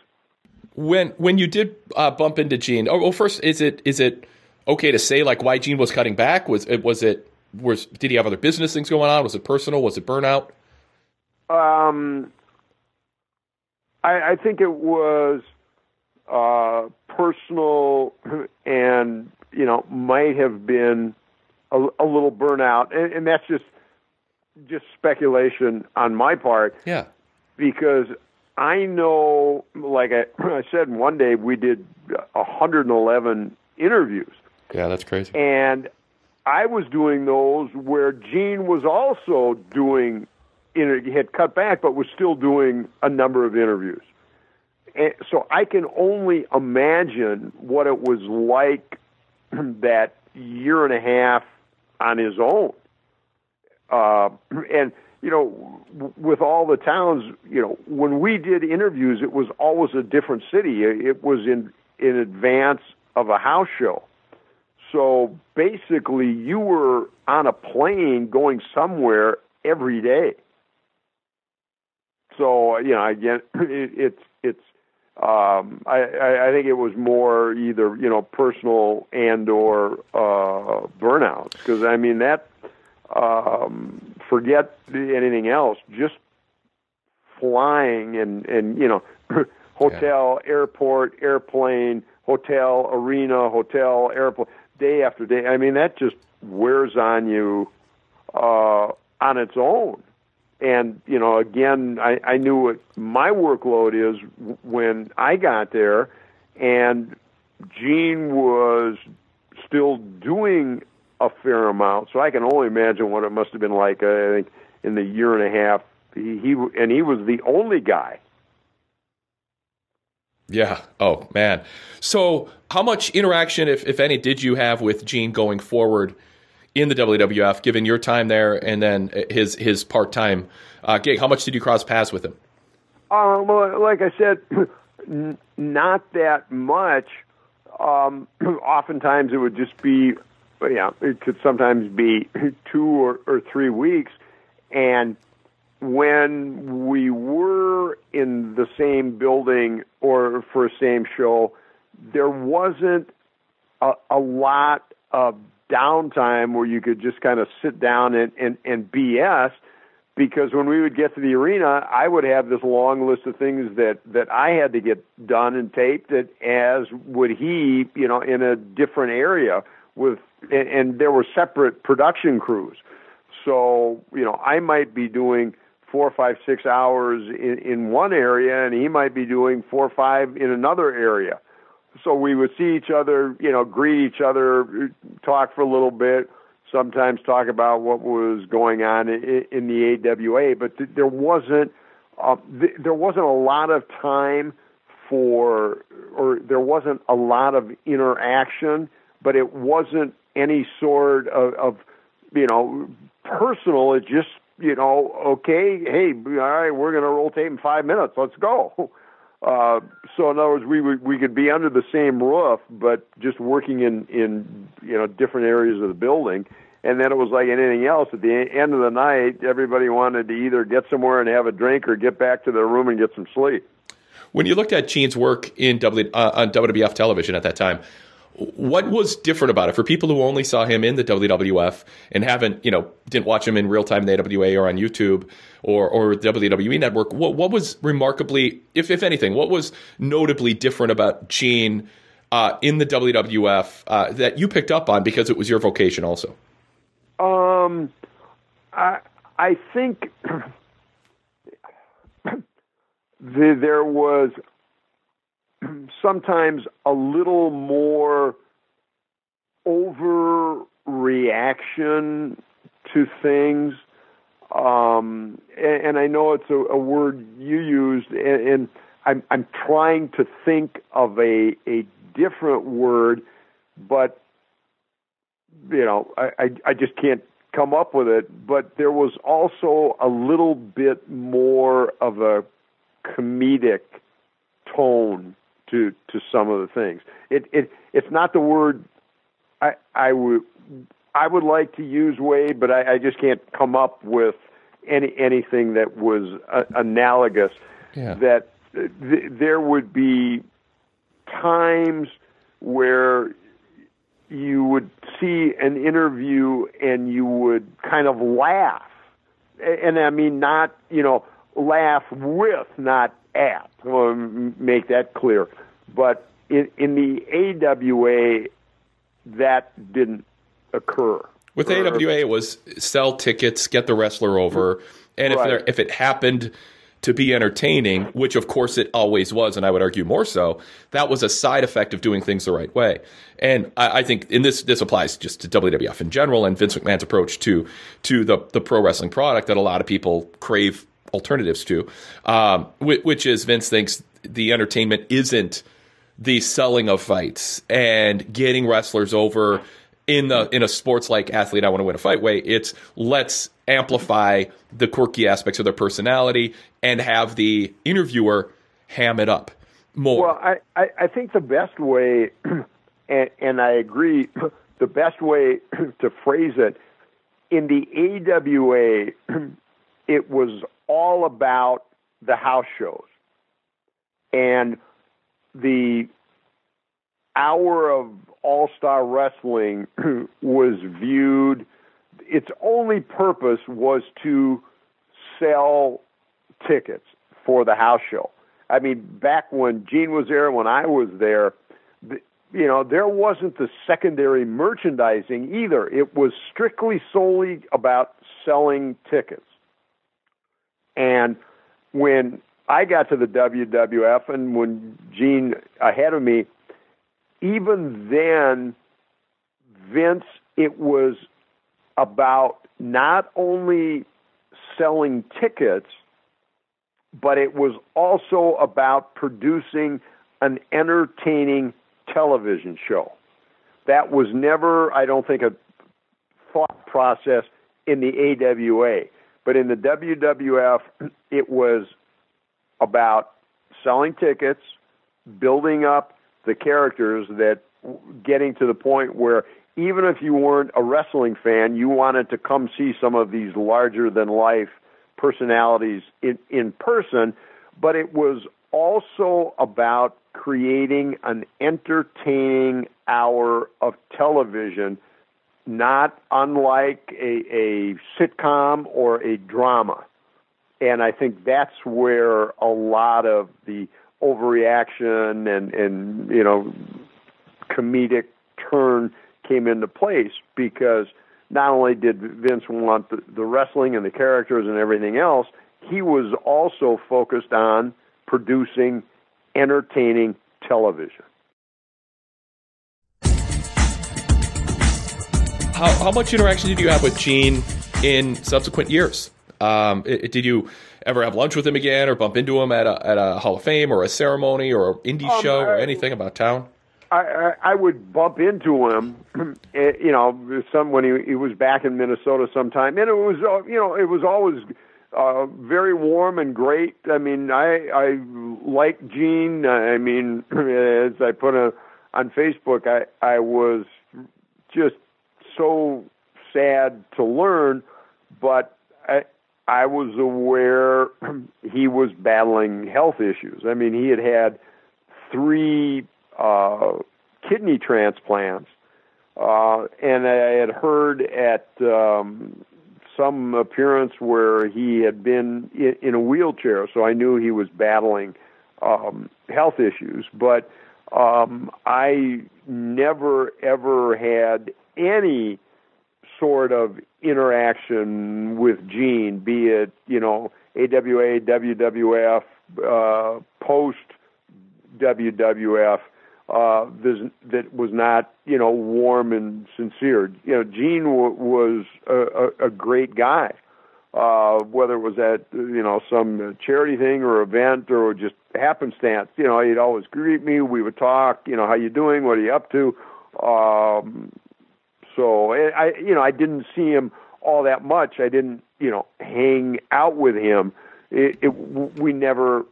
When you did bump into Gene, first, is it okay to say like why Gene was cutting back? Did he have other business things going on? Was it personal? Was it burnout? I think it was personal, and might have been a little burnout, and that's just speculation on my part. Yeah, because I know, like I said, one day we did 111 interviews. Yeah, that's crazy. And I was doing those where Gene was also doing, he had cut back, but was still doing a number of interviews. And so I can only imagine what it was like that year and a half on his own. And, with all the towns, when we did interviews, it was always a different city. It was in advance of a house show. So basically you were on a plane going somewhere every day. So, again, I think it was more either, personal and or burnout. Because, forget anything else, just flying and hotel, airport, airplane, hotel, arena, hotel, airport, day after day. That just wears on you on its own. And, again, I knew what my workload is when I got there, and Gene was still doing a fair amount. So I can only imagine what it must have been like, I think, in the year and a half. He was the only guy. Yeah. Oh, man. So how much interaction, if any, did you have with Gene going forward in the WWF, given your time there and then his part-time gig? How much did you cross paths with him? Well, like I said, not that much. Oftentimes it would just be, it could sometimes be 2 or 3 weeks. And when we were in the same building or for a same show, there wasn't a lot of downtime where you could just kind of sit down and BS, because when we would get to the arena, I would have this long list of things that I had to get done and taped, that as would he, in a different area and there were separate production crews. So, I might be doing 4, 5, 6 hours in one area, and he might be doing 4 or 5 in another area. So we would see each other, greet each other, talk for a little bit, sometimes talk about what was going on in the AWA. But there wasn't a lot of time there wasn't a lot of interaction, but it wasn't any sort of personal. It just, okay, hey, all right, we're going to roll tape in 5 minutes. Let's go. So in other words, we could be under the same roof, but just working in different areas of the building. And then it was like anything else. At the end of the night, everybody wanted to either get somewhere and have a drink or get back to their room and get some sleep. When you looked at Gene's work on WWF television at that time, what was different about it for people who only saw him in the WWF and haven't, didn't watch him in real time in the AWA or on YouTube or WWE Network? What was remarkably, if anything, what was notably different about Gene in the WWF that you picked up on because it was your vocation also? I think there was sometimes a little more overreaction to things. And I know it's a word you used, and I'm trying to think of a different word, but you know, I just can't come up with it. But there was also a little bit more of a comedic tone to some of the things. It's not the word I would like to use, Wade, but I just can't come up with anything that was analogous. Yeah. That there would be times where you would see an interview and you would kind of laugh. And I mean, not, you know, laugh with, not at. I want to make that clear. But in the AWA, that didn't occur. With AWA, it was sell tickets, get the wrestler over. And right. if it happened to be entertaining, which of course it always was, and I would argue more so, that was a side effect of doing things the right way. And I think in this applies just to WWF in general and Vince McMahon's approach to the pro wrestling product that a lot of people crave alternatives to, which is Vince thinks the entertainment isn't the selling of fights and getting wrestlers over in a sports-like athlete, I want to win a fight way. It's let's amplify the quirky aspects of their personality and have the interviewer ham it up more. Well, I think the best way, and I agree, the best way to phrase it, in the AWA, it was all about the house shows. And the hour of all-star wrestling was viewed, its only purpose was to sell tickets for the house show. I mean, back when Gene was there, when I was there, you know, there wasn't the secondary merchandising either. It was strictly solely about selling tickets. And when I got to the WWF and when Gene ahead of me, even then, Vince, it was about not only selling tickets, but it was also about producing an entertaining television show. That was never, I don't think, a thought process in the AWA. But in the WWF, it was about selling tickets, building up the characters, that getting to the point where even if you weren't a wrestling fan, you wanted to come see some of these larger-than-life personalities in person, but it was also about creating an entertaining hour of television, not unlike a sitcom or a drama. And I think that's where a lot of the overreaction and you know, comedic turn came into place, because not only did Vince want the wrestling and the characters and everything else, he was also focused on producing entertaining television. How much interaction did you have with Gene in subsequent years? Did you ever have lunch with him again, or bump into him at a Hall of Fame or a ceremony or an indie show or anything about town? I would bump into him, you know, when he was back in Minnesota sometime, and it was always very warm and great. I mean, I like Gene. I mean, as I put on Facebook, I was just so sad to learn, but I was aware he was battling health issues. I mean, he had 3 kidney transplants, and I had heard at some appearance where he had been in a wheelchair, so I knew he was battling health issues. But I never, ever had any sort of interaction with Gene, be it, you know, AWA, WWF, post WWF, that was not, you know, warm and sincere. You know, Gene was a great guy, whether it was at, you know, some charity thing or event or just happenstance. You know, he'd always greet me. We would talk, you know, how you doing? What are you up to? So I didn't see him all that much. I didn't, hang out with him. We never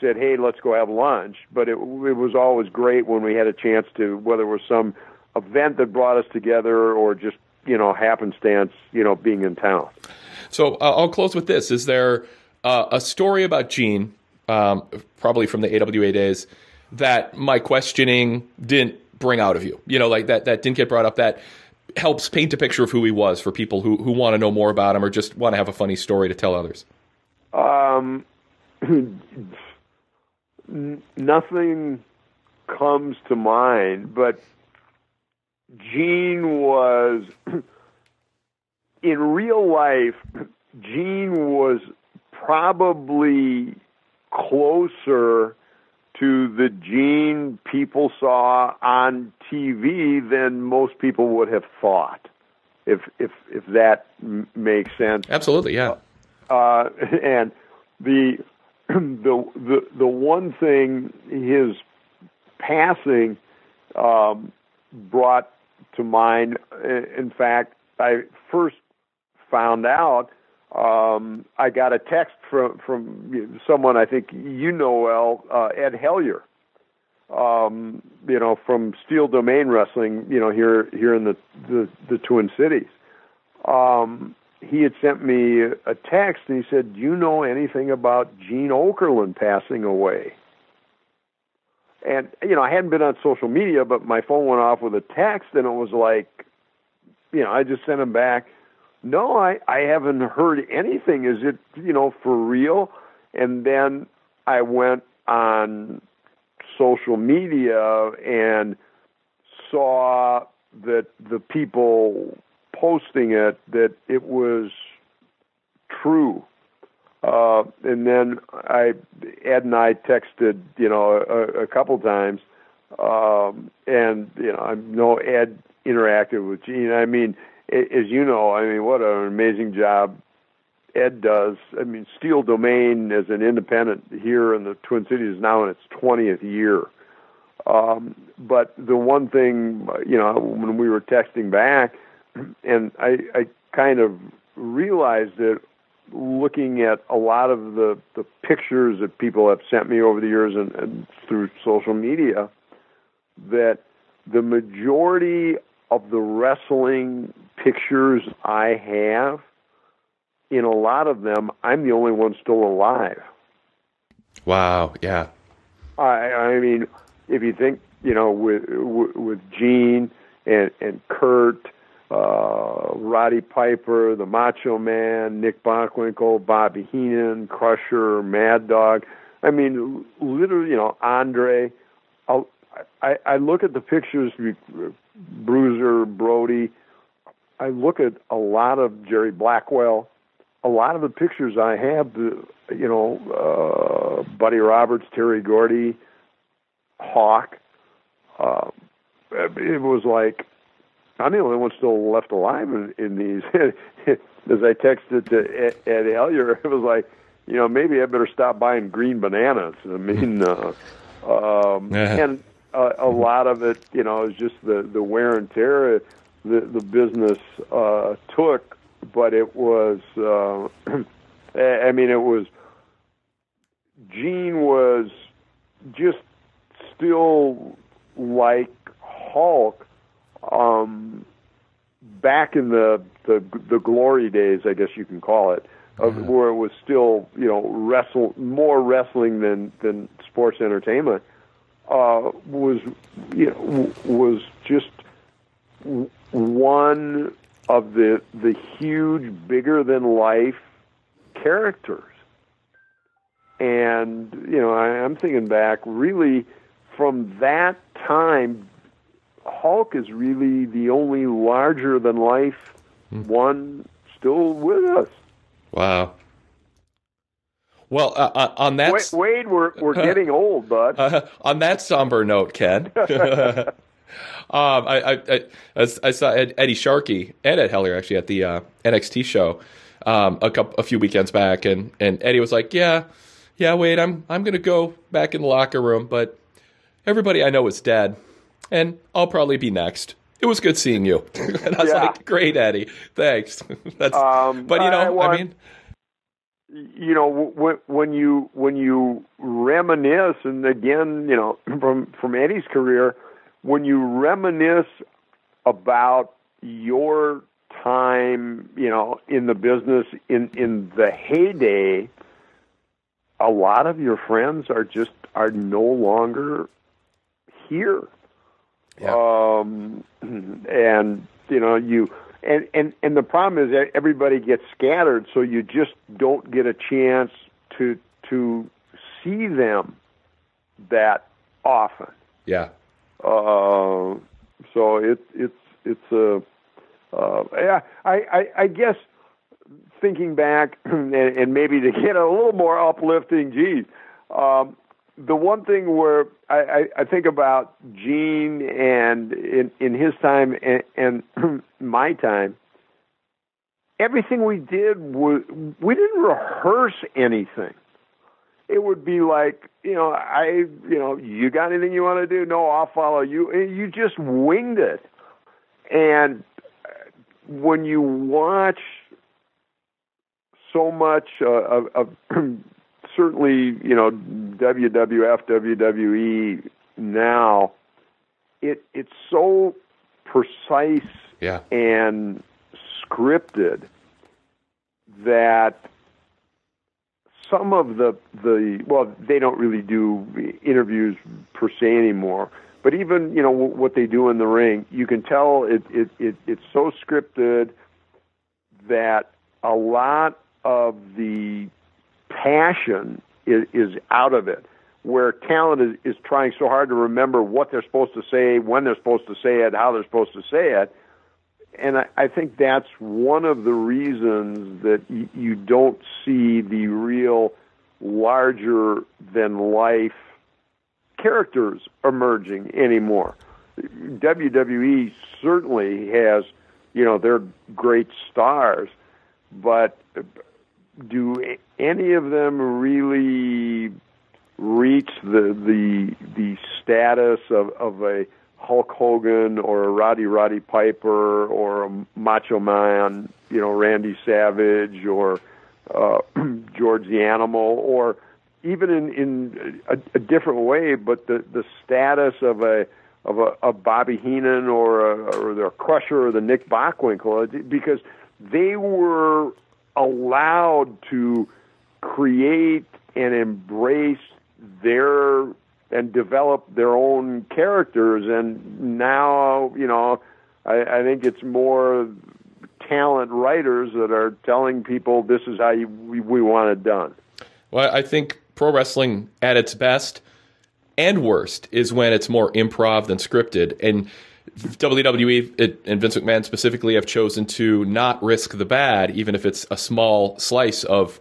said, hey, let's go have lunch. But it was always great when we had a chance to, whether it was some event that brought us together or just, happenstance, being in town. So I'll close with this. Is there a story about Gene, probably from the AWA days, that my questioning didn't bring out of you? That didn't get brought up, that helps paint a picture of who he was for people who want to know more about him or just want to have a funny story to tell others? Nothing comes to mind, but Gene was, in real life, Gene was probably closer to the Gene people saw on TV than most people would have thought, if that makes sense. Absolutely, yeah. And the one thing his passing brought to mind. In fact, I first found out. I got a text from someone I think you know well, Ed Hellier, from Steel Domain Wrestling, here in the Twin Cities. He had sent me a text and he said, "Do you know anything about Gene Okerlund passing away?" And, I hadn't been on social media, but my phone went off with a text and it was I just sent him back, "No, I haven't heard anything. Is it, for real?" And then I went on social media and saw that the people posting it, that it was true. And then Ed and I texted, a couple times. I know Ed interacted with Gene. As you know, what an amazing job Ed does. Steel Domain as an independent here in the Twin Cities is now in its 20th year. But the one thing, when we were texting back, and I kind of realized that looking at a lot of the pictures that people have sent me over the years and through social media, that the majority of the wrestling pictures I have, in a lot of them, I'm the only one still alive. Wow, yeah. I mean, if you think, with Gene and Kurt, Roddy Piper, the Macho Man, Nick Bockwinkle, Bobby Heenan, Crusher, Mad Dog, literally, Andre, I look at the pictures, Bruiser, Brody, I look at a lot of Jerry Blackwell, a lot of the pictures I have, Buddy Roberts, Terry Gordy, Hawk, it was I'm the only one still left alive in these. As I texted to Ed Hellier, it was maybe I better stop buying green bananas. And a lot of it, is just the wear and tear the business took, but it was, it was, Gene was just still like Hulk back in the glory days, I guess you can call it, where it was still, more wrestling than sports entertainment, was just one of the huge, bigger-than-life characters. And, I'm thinking back, really, from that time, Hulk is really the only larger-than-life one still with us. Wow. Well, on that... Wade, we're getting old, bud. On that somber note, Ken, I saw Eddie Sharkey and Ed Hellier, actually, at the NXT show a few weekends back, and Eddie was like, yeah, Wade, I'm going to go back in the locker room, but everybody I know is dead, and I'll probably be next. it was good seeing you. And I was like, great, Eddie. Thanks. That's, but, you know, I mean. You know, when you reminisce, and again, you know, from Eddie's career, when you reminisce about your time, you know, in the business, in the heyday, a lot of your friends are no longer here. Yeah. And, you know, And the problem is that everybody gets scattered, so you just don't get a chance to see them that often. Yeah. So I guess thinking back and maybe to get a little more uplifting, geez. The one thing where I think about Gene and in his time and my time, everything we did was, we didn't rehearse anything. It would be like, you got anything you want to do? No, I'll follow you. And you just winged it. And when you watch so much of certainly, you know, WWF, WWE now, it's so precise and scripted that some of the they don't really do interviews per se anymore. But even, you know, what they do in the ring, you can tell it's so scripted that a lot of the passion is out of it, where talent is trying so hard to remember what they're supposed to say, when they're supposed to say it, how they're supposed to say it. And I think that's one of the reasons that you don't see the real larger-than-life characters emerging anymore. WWE certainly has, you know, their great stars, but do any of them really reach the status of a Hulk Hogan or a Roddy Piper or a Macho Man, you know, Randy Savage or George the Animal, or even in a different way, but the status of a Bobby Heenan or the Crusher or the Nick Bockwinkle, because they were allowed to create and embrace and develop their own characters. And now, you know, I think it's more talent writers that are telling people this is how we want it done. Well, I think pro wrestling at its best and worst is when it's more improv than scripted. And WWE and Vince McMahon specifically have chosen to not risk the bad, even if it's a small slice of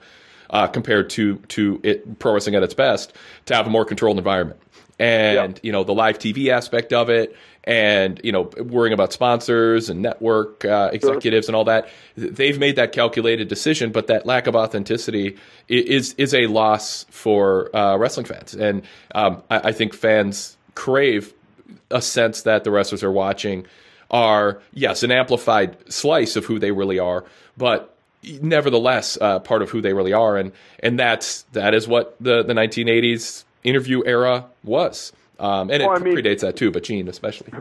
compared to it, pro wrestling at its best, to have a more controlled environment. And, you know, the live TV aspect of it and, you know, worrying about sponsors and network executives and all that, they've made that calculated decision. But that lack of authenticity is a loss for wrestling fans. And I think fans crave a sense that the wrestlers are watching are, yes, an amplified slice of who they really are, but nevertheless part of who they really are. And that is what the 1980s interview era was. It predates that too, but Gene especially.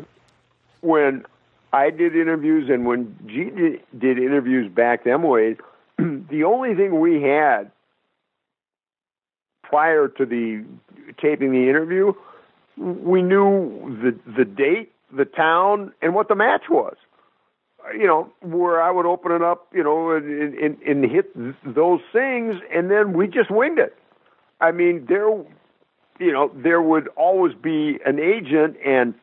When I did interviews and when Gene did interviews back then, Wade, the only thing we had prior to the taping the interview, we knew the date, the town, and what the match was. You know, where I would open it up, you know, and hit those things, and then we just winged it. I mean, there would always be an agent, and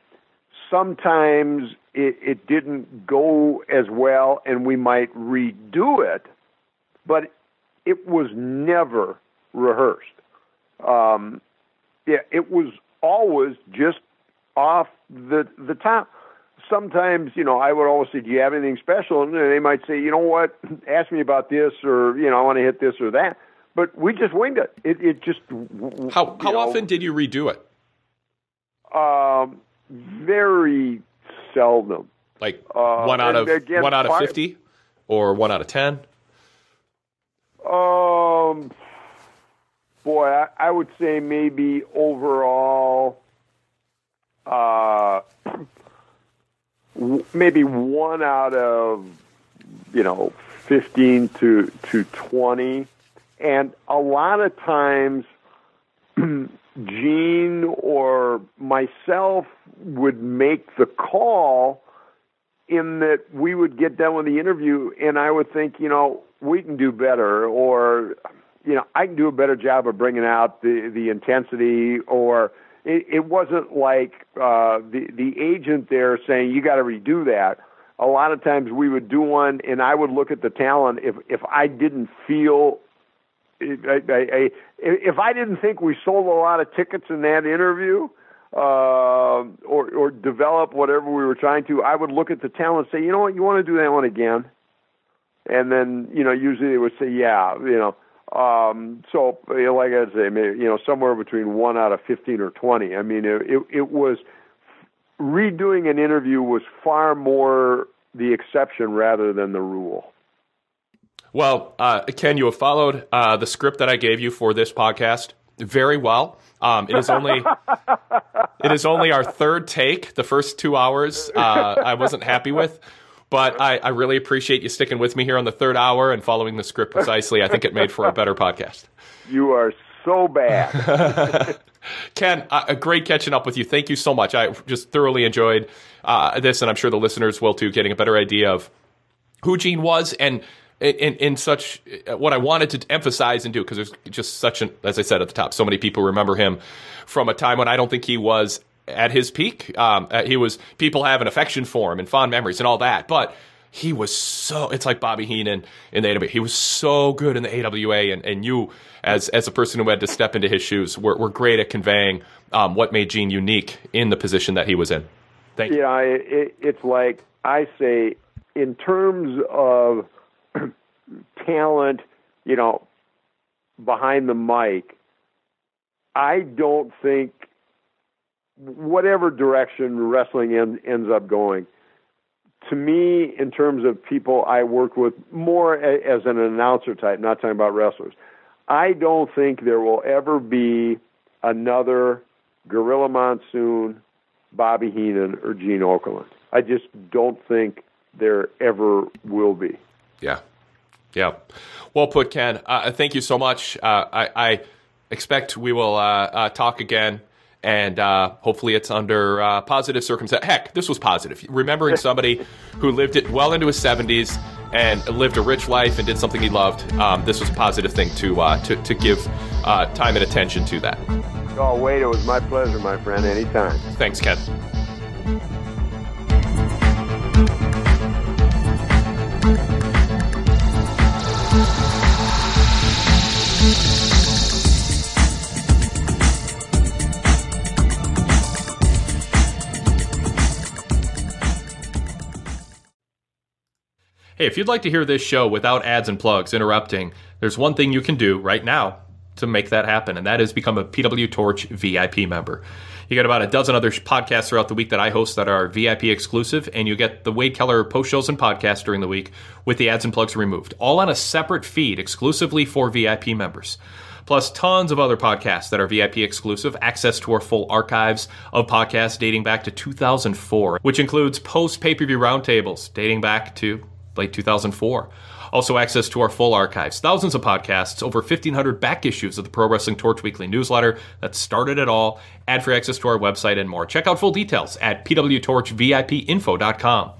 sometimes it didn't go as well, and we might redo it, but it was never rehearsed. It was always just off the top. Sometimes, you know, I would always say, do you have anything special? And they might say, you know what, ask me about this, or, you know, I want to hit this or that. But we just winged it. It just... How often did you redo it? Very seldom. Like one out of 50 or 1 out of 10? I would say maybe overall maybe 1 out of 15 to 20. And a lot of times Gene or myself would make the call in that we would get done with the interview and I would think, we can do better, or, I can do a better job of bringing out the intensity, or it wasn't like the agent there saying, you got to redo that. A lot of times we would do one and I would look at the talent if I didn't feel if I didn't think we sold a lot of tickets in that interview, or develop whatever we were trying to, I would look at the talent and say, you know what, you want to do that one again? And then, usually they would say, yeah, so like I say, maybe, somewhere between 1 out of 15 or 20. I mean, it was redoing an interview was far more the exception rather than the rule. Well, Ken, you have followed the script that I gave you for this podcast very well. It is only our third take. The first 2 hours I wasn't happy with, but I really appreciate you sticking with me here on the third hour and following the script precisely. I think it made for a better podcast. You are so bad. Ken, great catching up with you. Thank you so much. I just thoroughly enjoyed this, and I'm sure the listeners will too, getting a better idea of who Gene was and in such what I wanted to emphasize and do, because there's just such an, as I said at the top, so many people remember him from a time when I don't think he was at his peak. He was, people have an affection for him and fond memories and all that, but he was so, it's like Bobby Heenan in the AWA. He was so good in the AWA, and you as a person who had to step into his shoes were great at conveying what made Gene unique in the position that he was in. Thank you. Yeah, it's like I say, in terms of talent, behind the mic, I don't think whatever direction wrestling ends up going, to me, in terms of people I work with more as an announcer type, not talking about wrestlers, I don't think there will ever be another Gorilla Monsoon, Bobby Heenan, or Gene Okerlund. I just don't think there ever will be. Yeah. Yeah. Well put, Ken. Thank you so much. I expect we will talk again, and hopefully it's under positive circumstances. Heck, this was positive. Remembering somebody who lived it well into his 70s and lived a rich life and did something he loved, this was a positive thing to give time and attention to that. Oh, Wade, it was my pleasure, my friend. Anytime. Thanks, Ken. Hey, if you'd like to hear this show without ads and plugs interrupting, there's one thing you can do right now to make that happen, and that is become a PW Torch VIP member. You get about a dozen other podcasts throughout the week that I host that are VIP exclusive, and you get the Wade Keller post shows and podcasts during the week with the ads and plugs removed, all on a separate feed exclusively for VIP members. Plus tons of other podcasts that are VIP exclusive, access to our full archives of podcasts dating back to 2004, which includes post-pay-per-view roundtables dating back to late 2004. Also access to our full archives, thousands of podcasts, over 1,500 back issues of the Pro Wrestling Torch Weekly newsletter that started it all, ad-free access to our website and more. Check out full details at pwtorchvipinfo.com.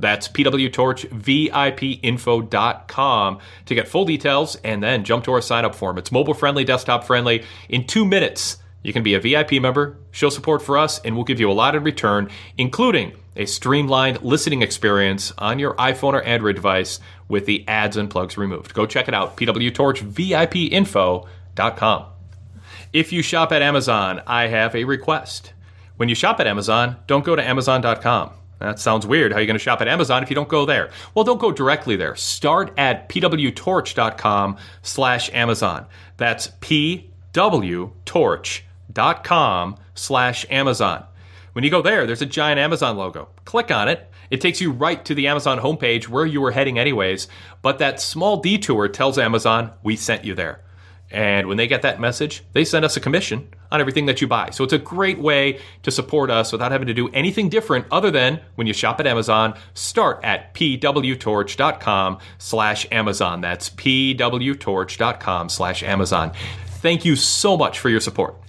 That's pwtorchvipinfo.com to get full details, and then jump to our sign-up form. It's mobile-friendly, desktop-friendly. In 2 minutes, you can be a VIP member, show support for us, and we'll give you a lot in return, including a streamlined listening experience on your iPhone or Android device with the ads and plugs removed. Go check it out, pwtorchvipinfo.com. If you shop at Amazon, I have a request. When you shop at Amazon, don't go to amazon.com. That sounds weird. How are you going to shop at Amazon if you don't go there? Well, don't go directly there. Start at pwtorch.com/Amazon. That's pwtorch.com/Amazon. When you go there, there's a giant Amazon logo. Click on it, It takes you right to the Amazon homepage where you were heading anyways, but that small detour tells Amazon, we sent you there. And when they get that message, they send us a commission on everything that you buy. So it's a great way to support us without having to do anything different other than, when you shop at Amazon, start at pwtorch.com/Amazon. That's pwtorch.com/Amazon. Thank you so much for your support.